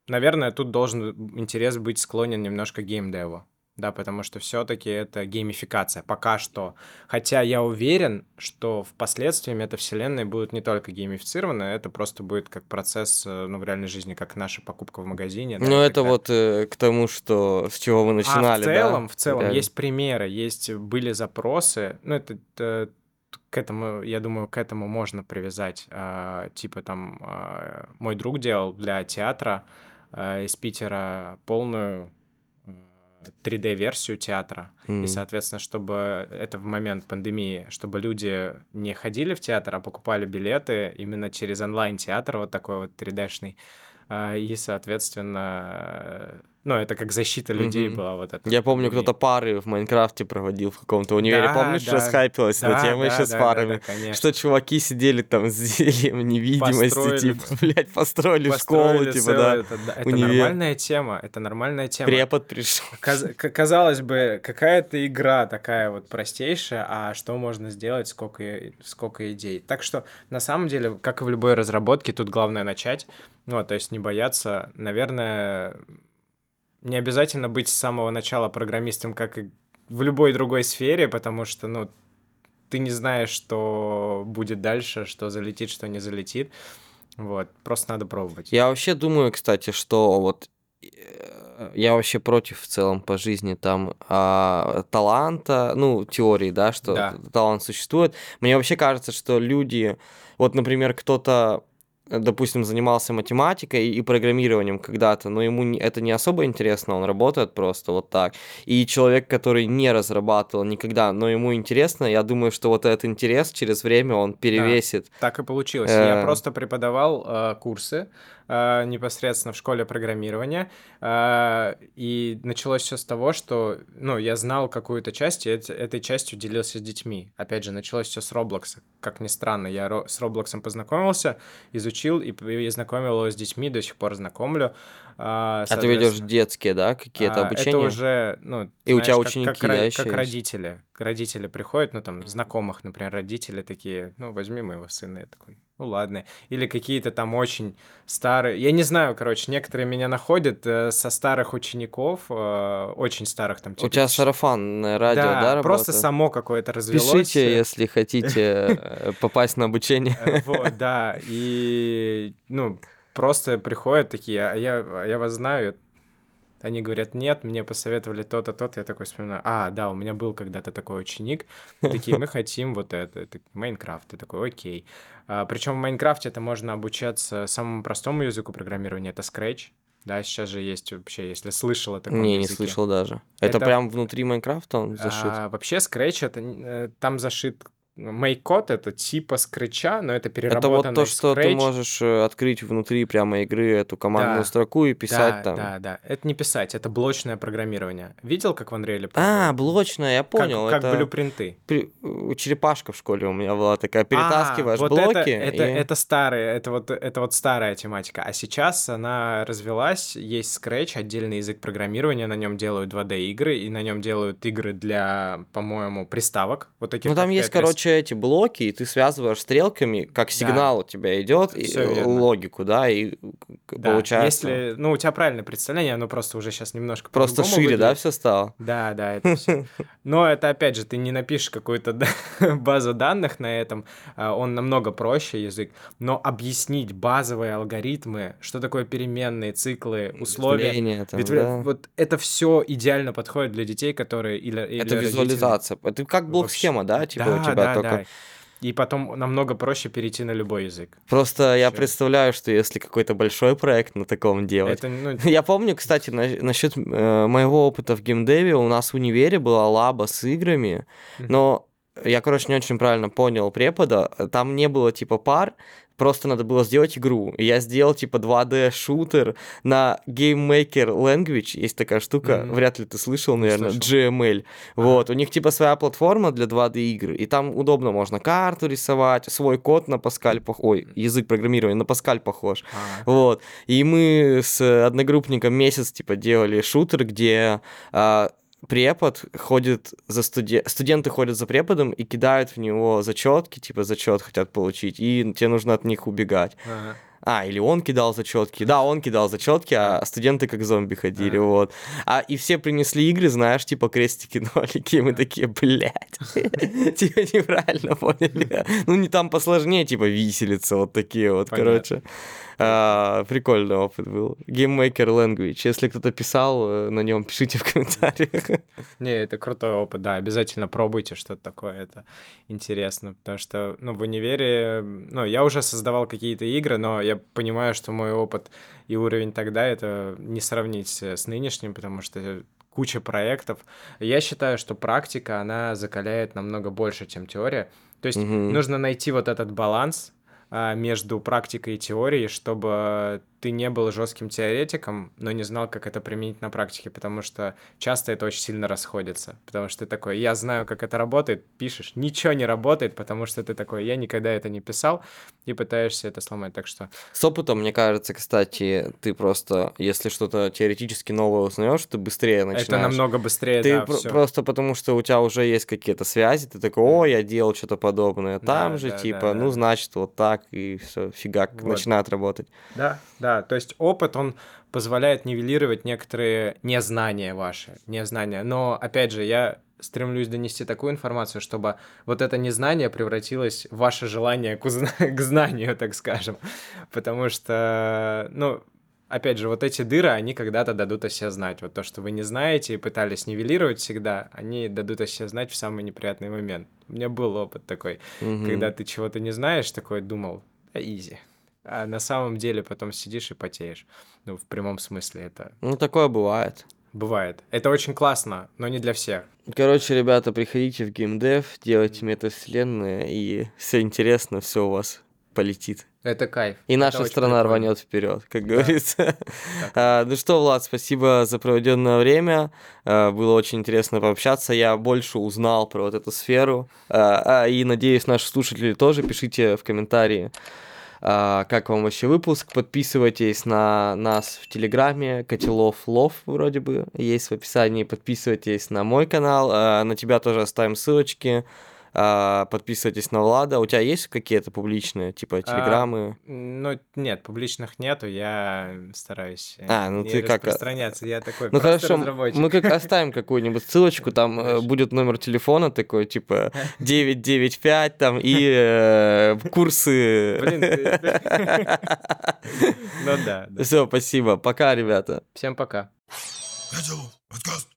наверное, тут должен интерес быть склонен немножко геймдеву. Да, потому что все-таки это геймификация пока что. Хотя я уверен, что впоследствии метавселенные будут не только геймифицированы, это просто будет как процесс, ну, в реальной жизни, как наша покупка в магазине. Да, ну, это вот э, к тому, что с чего вы начинали, а в целом, да? в целом Реально. Есть примеры, есть, были запросы, ну, это... это к этому, я думаю, к этому можно привязать. Э, типа там э, мой друг делал для театра э, из Питера полную... три дэ-версию театра. Mm-hmm. И, соответственно, чтобы это в момент пандемии, чтобы люди не ходили в театр, а покупали билеты именно через онлайн-театр, вот такой вот три дэ-шный. И, соответственно... Ну, это как защита людей mm-hmm. была вот эта. Я помню, людей. Кто-то пары в Майнкрафте проводил в каком-то универе. Да, помнишь, да, расхайпилось да, на тему да, еще да, с парами? Да, да, что чуваки сидели там с зельем невидимости, построили, типа, блядь, построили, построили школу, типа, да. Это, да, это нормальная тема, это нормальная тема. Препод пришел. Каз- казалось бы, какая-то игра такая вот простейшая, а что можно сделать, сколько, сколько идей. Так что, на самом деле, как и в любой разработке, тут главное начать. Ну, то есть не бояться, наверное... Не обязательно быть с самого начала программистом, как и в любой другой сфере, потому что, ну, ты не знаешь, что будет дальше, что залетит, что не залетит. Вот, просто надо пробовать. Я вообще думаю, кстати, что вот я вообще против в целом по жизни там а, таланта, ну, теории, да, что да. талант существует. Мне вообще кажется, что люди, вот, например, кто-то... допустим, занимался математикой и программированием когда-то, но ему это не особо интересно, он работает просто вот так. И человек, который не разрабатывал никогда, но ему интересно, я думаю, что вот этот интерес через время он перевесит. Да, так и получилось. Э-э... Я просто преподавал э, курсы э, непосредственно в школе программирования, э, и началось все с того, что, ну, я знал какую-то часть, и это, этой частью делился с детьми. Опять же, началось все с Roblox. Как ни странно, я ро- с Roblox познакомился, изучил и знакомил его с детьми, до сих пор знакомлю. А ты ведешь детские, да, какие-то обучения? Это уже, ну, и знаешь, у тебя ученики, как, как, да, еще как родители. Родители приходят, ну, там, знакомых, например, родители такие, ну, возьми моего сына, я такой, ну, ладно. Или какие-то там очень старые, я не знаю, короче, некоторые меня находят э, со старых учеников, э, очень старых там. Типа, у тебя сарафанное радио, да, да работает? Просто само какое-то развелось. Пишите, если хотите попасть на обучение. Вот, да, и, ну, просто приходят такие, а я вас знаю, Они говорят, нет, мне посоветовали то-то, то-то. Я такой вспоминаю, а, да, у меня был когда-то такой ученик. Такие, мы хотим вот это, Майнкрафт. Ты такой, окей. Причем в Майнкрафте это можно обучаться самому простому языку программирования, это Scratch. Да, сейчас же есть вообще, если слышал о таком Не, языке. Не слышал даже. Это, это прям внутри Майнкрафта он зашит? А, вообще Scratch, это, там зашит... Мейкод — это типа скретча, но это переработанный скретч. Это вот то, что Scratch. Ты можешь открыть внутри прямо игры эту командную да, строку и писать да, там. Да, да, да. Это не писать, это блочное программирование. Видел, как в Unreal? А, блочное, я понял. Как, как это... блюпринты. При... Черепашка в школе у меня была такая. Перетаскиваешь а, вот блоки. Это, это, и... это, старые, это, вот, это вот старая тематика. А сейчас она развелась. Есть Scratch, отдельный язык программирования. На нем делают два дэ игры, и на нем делают игры для, по-моему, приставок. Вот таких. Ну там есть, короче, эти блоки, и ты связываешь стрелками, как сигнал да. у тебя идет, и логику, да, и да. получается... Если, ну, у тебя правильное представление, оно просто уже сейчас немножко просто по-другому шире, выглядит. Да, все стало? Да, да, это все. Но это, опять же, ты не напишешь какую-то базу данных на этом, он намного проще язык, но объяснить базовые алгоритмы, что такое переменные, циклы, условия, вот это все идеально подходит для детей, которые... Это визуализация, это как блок-схема, да, типа у тебя? Только... Да. И потом намного проще перейти на любой язык. Просто я представляю, что если какой-то большой проект на таком делать... Это, ну... Я помню, кстати, на- насчет э, моего опыта в геймдеве, у нас в универе была лаба с играми, но я, короче, не очень правильно понял препода, там не было типа пар, просто надо было сделать игру. И я сделал, типа, два дэ шутер на Game Maker Language. Есть такая штука, mm-hmm. вряд ли ты слышал, наверное, слышал. джи эм эль. Ah. Вот, у них, типа, своя платформа для два дэ игр. И там удобно можно карту рисовать, свой код на Паскаль похож. Ой, язык программирования на Паскаль похож. Ah. Вот. И мы с одногруппником месяц, типа, делали шутер, где... А, препод ходит за студентом, студенты ходят за преподом и кидают в него зачетки, типа зачет хотят получить, и тебе нужно от них убегать. Ага. А, или он кидал зачетки. Да, он кидал зачетки, а студенты как зомби ходили, ага. вот. А и все принесли игры, знаешь, типа крестики-нолики, и мы такие, блядь, типа неправильно поняли. Ну, не там посложнее, типа виселица, вот такие вот, короче. А, прикольный опыт был. Game Maker Language. Если кто-то писал на нем, пишите в комментариях. Не, это крутой опыт, да. Обязательно пробуйте что-то такое. Это интересно, потому что ну, в универе... Ну, я уже создавал какие-то игры, но я понимаю, что мой опыт и уровень тогда это не сравнить с нынешним, потому что... куча проектов. Я считаю, что практика, она закаляет намного больше, чем теория. То есть mm-hmm. нужно найти вот этот баланс а, между практикой и теорией, чтобы ты не был жестким теоретиком, но не знал, как это применить на практике, потому что часто это очень сильно расходится. Потому что ты такой, я знаю, как это работает, пишешь, ничего не работает, потому что ты такой, я никогда это не писал, и пытаешься это сломать, так что... С опытом, мне кажется, кстати, ты просто, если что-то теоретически новое узнаешь, ты быстрее начинаешь. Это намного быстрее, ты да, про- Просто потому что у тебя уже есть какие-то связи, ты такой, о, я делал что-то подобное, там да, же да, типа, да, да. ну, значит, вот так, и все, фигак, вот. Начинает работать. Да, да. Да, то есть опыт, он позволяет нивелировать некоторые незнания ваши, незнания. Но, опять же, я стремлюсь донести такую информацию, чтобы вот это незнание превратилось в ваше желание к, узна- к знанию, так скажем. Потому что, ну, опять же, вот эти дыры, они когда-то дадут о себе знать. Вот то, что вы не знаете и пытались нивелировать всегда, они дадут о себе знать в самый неприятный момент. У меня был опыт такой, угу. когда ты чего-то не знаешь, такой думал, да, изи. А на самом деле потом сидишь и потеешь. Ну, в прямом смысле это... Ну, такое бывает. Бывает. Это очень классно, но не для всех. Короче, ребята, приходите в геймдев, делайте метавселенные, и все интересно, все у вас полетит. Это кайф. И наша это страна рванет вперед, как да. говорится. А, ну что, Влад, спасибо за проведенное время. А, было очень интересно пообщаться. Я больше узнал про вот эту сферу. А, а, и, надеюсь, наши слушатели тоже. Пишите в комментарии, Uh, как вам вообще выпуск. Подписывайтесь на нас в Телеграме, Котелов Лов вроде бы есть в описании, подписывайтесь на мой канал, uh, на тебя тоже оставим ссылочки, uh, подписывайтесь на Влада. У тебя есть какие-то публичные, типа, телеграммы? Uh, ну, нет, публичных нету, я стараюсь а, ну, не ты распространяться, как... я такой ну, хорошо, разработчик. Мы как оставим какую-нибудь ссылочку, там будет номер телефона такой, типа, девять девять пять, там, и курсы... Блин, ну да, да. Все, спасибо. Пока, ребята. Всем пока. я делал подкаст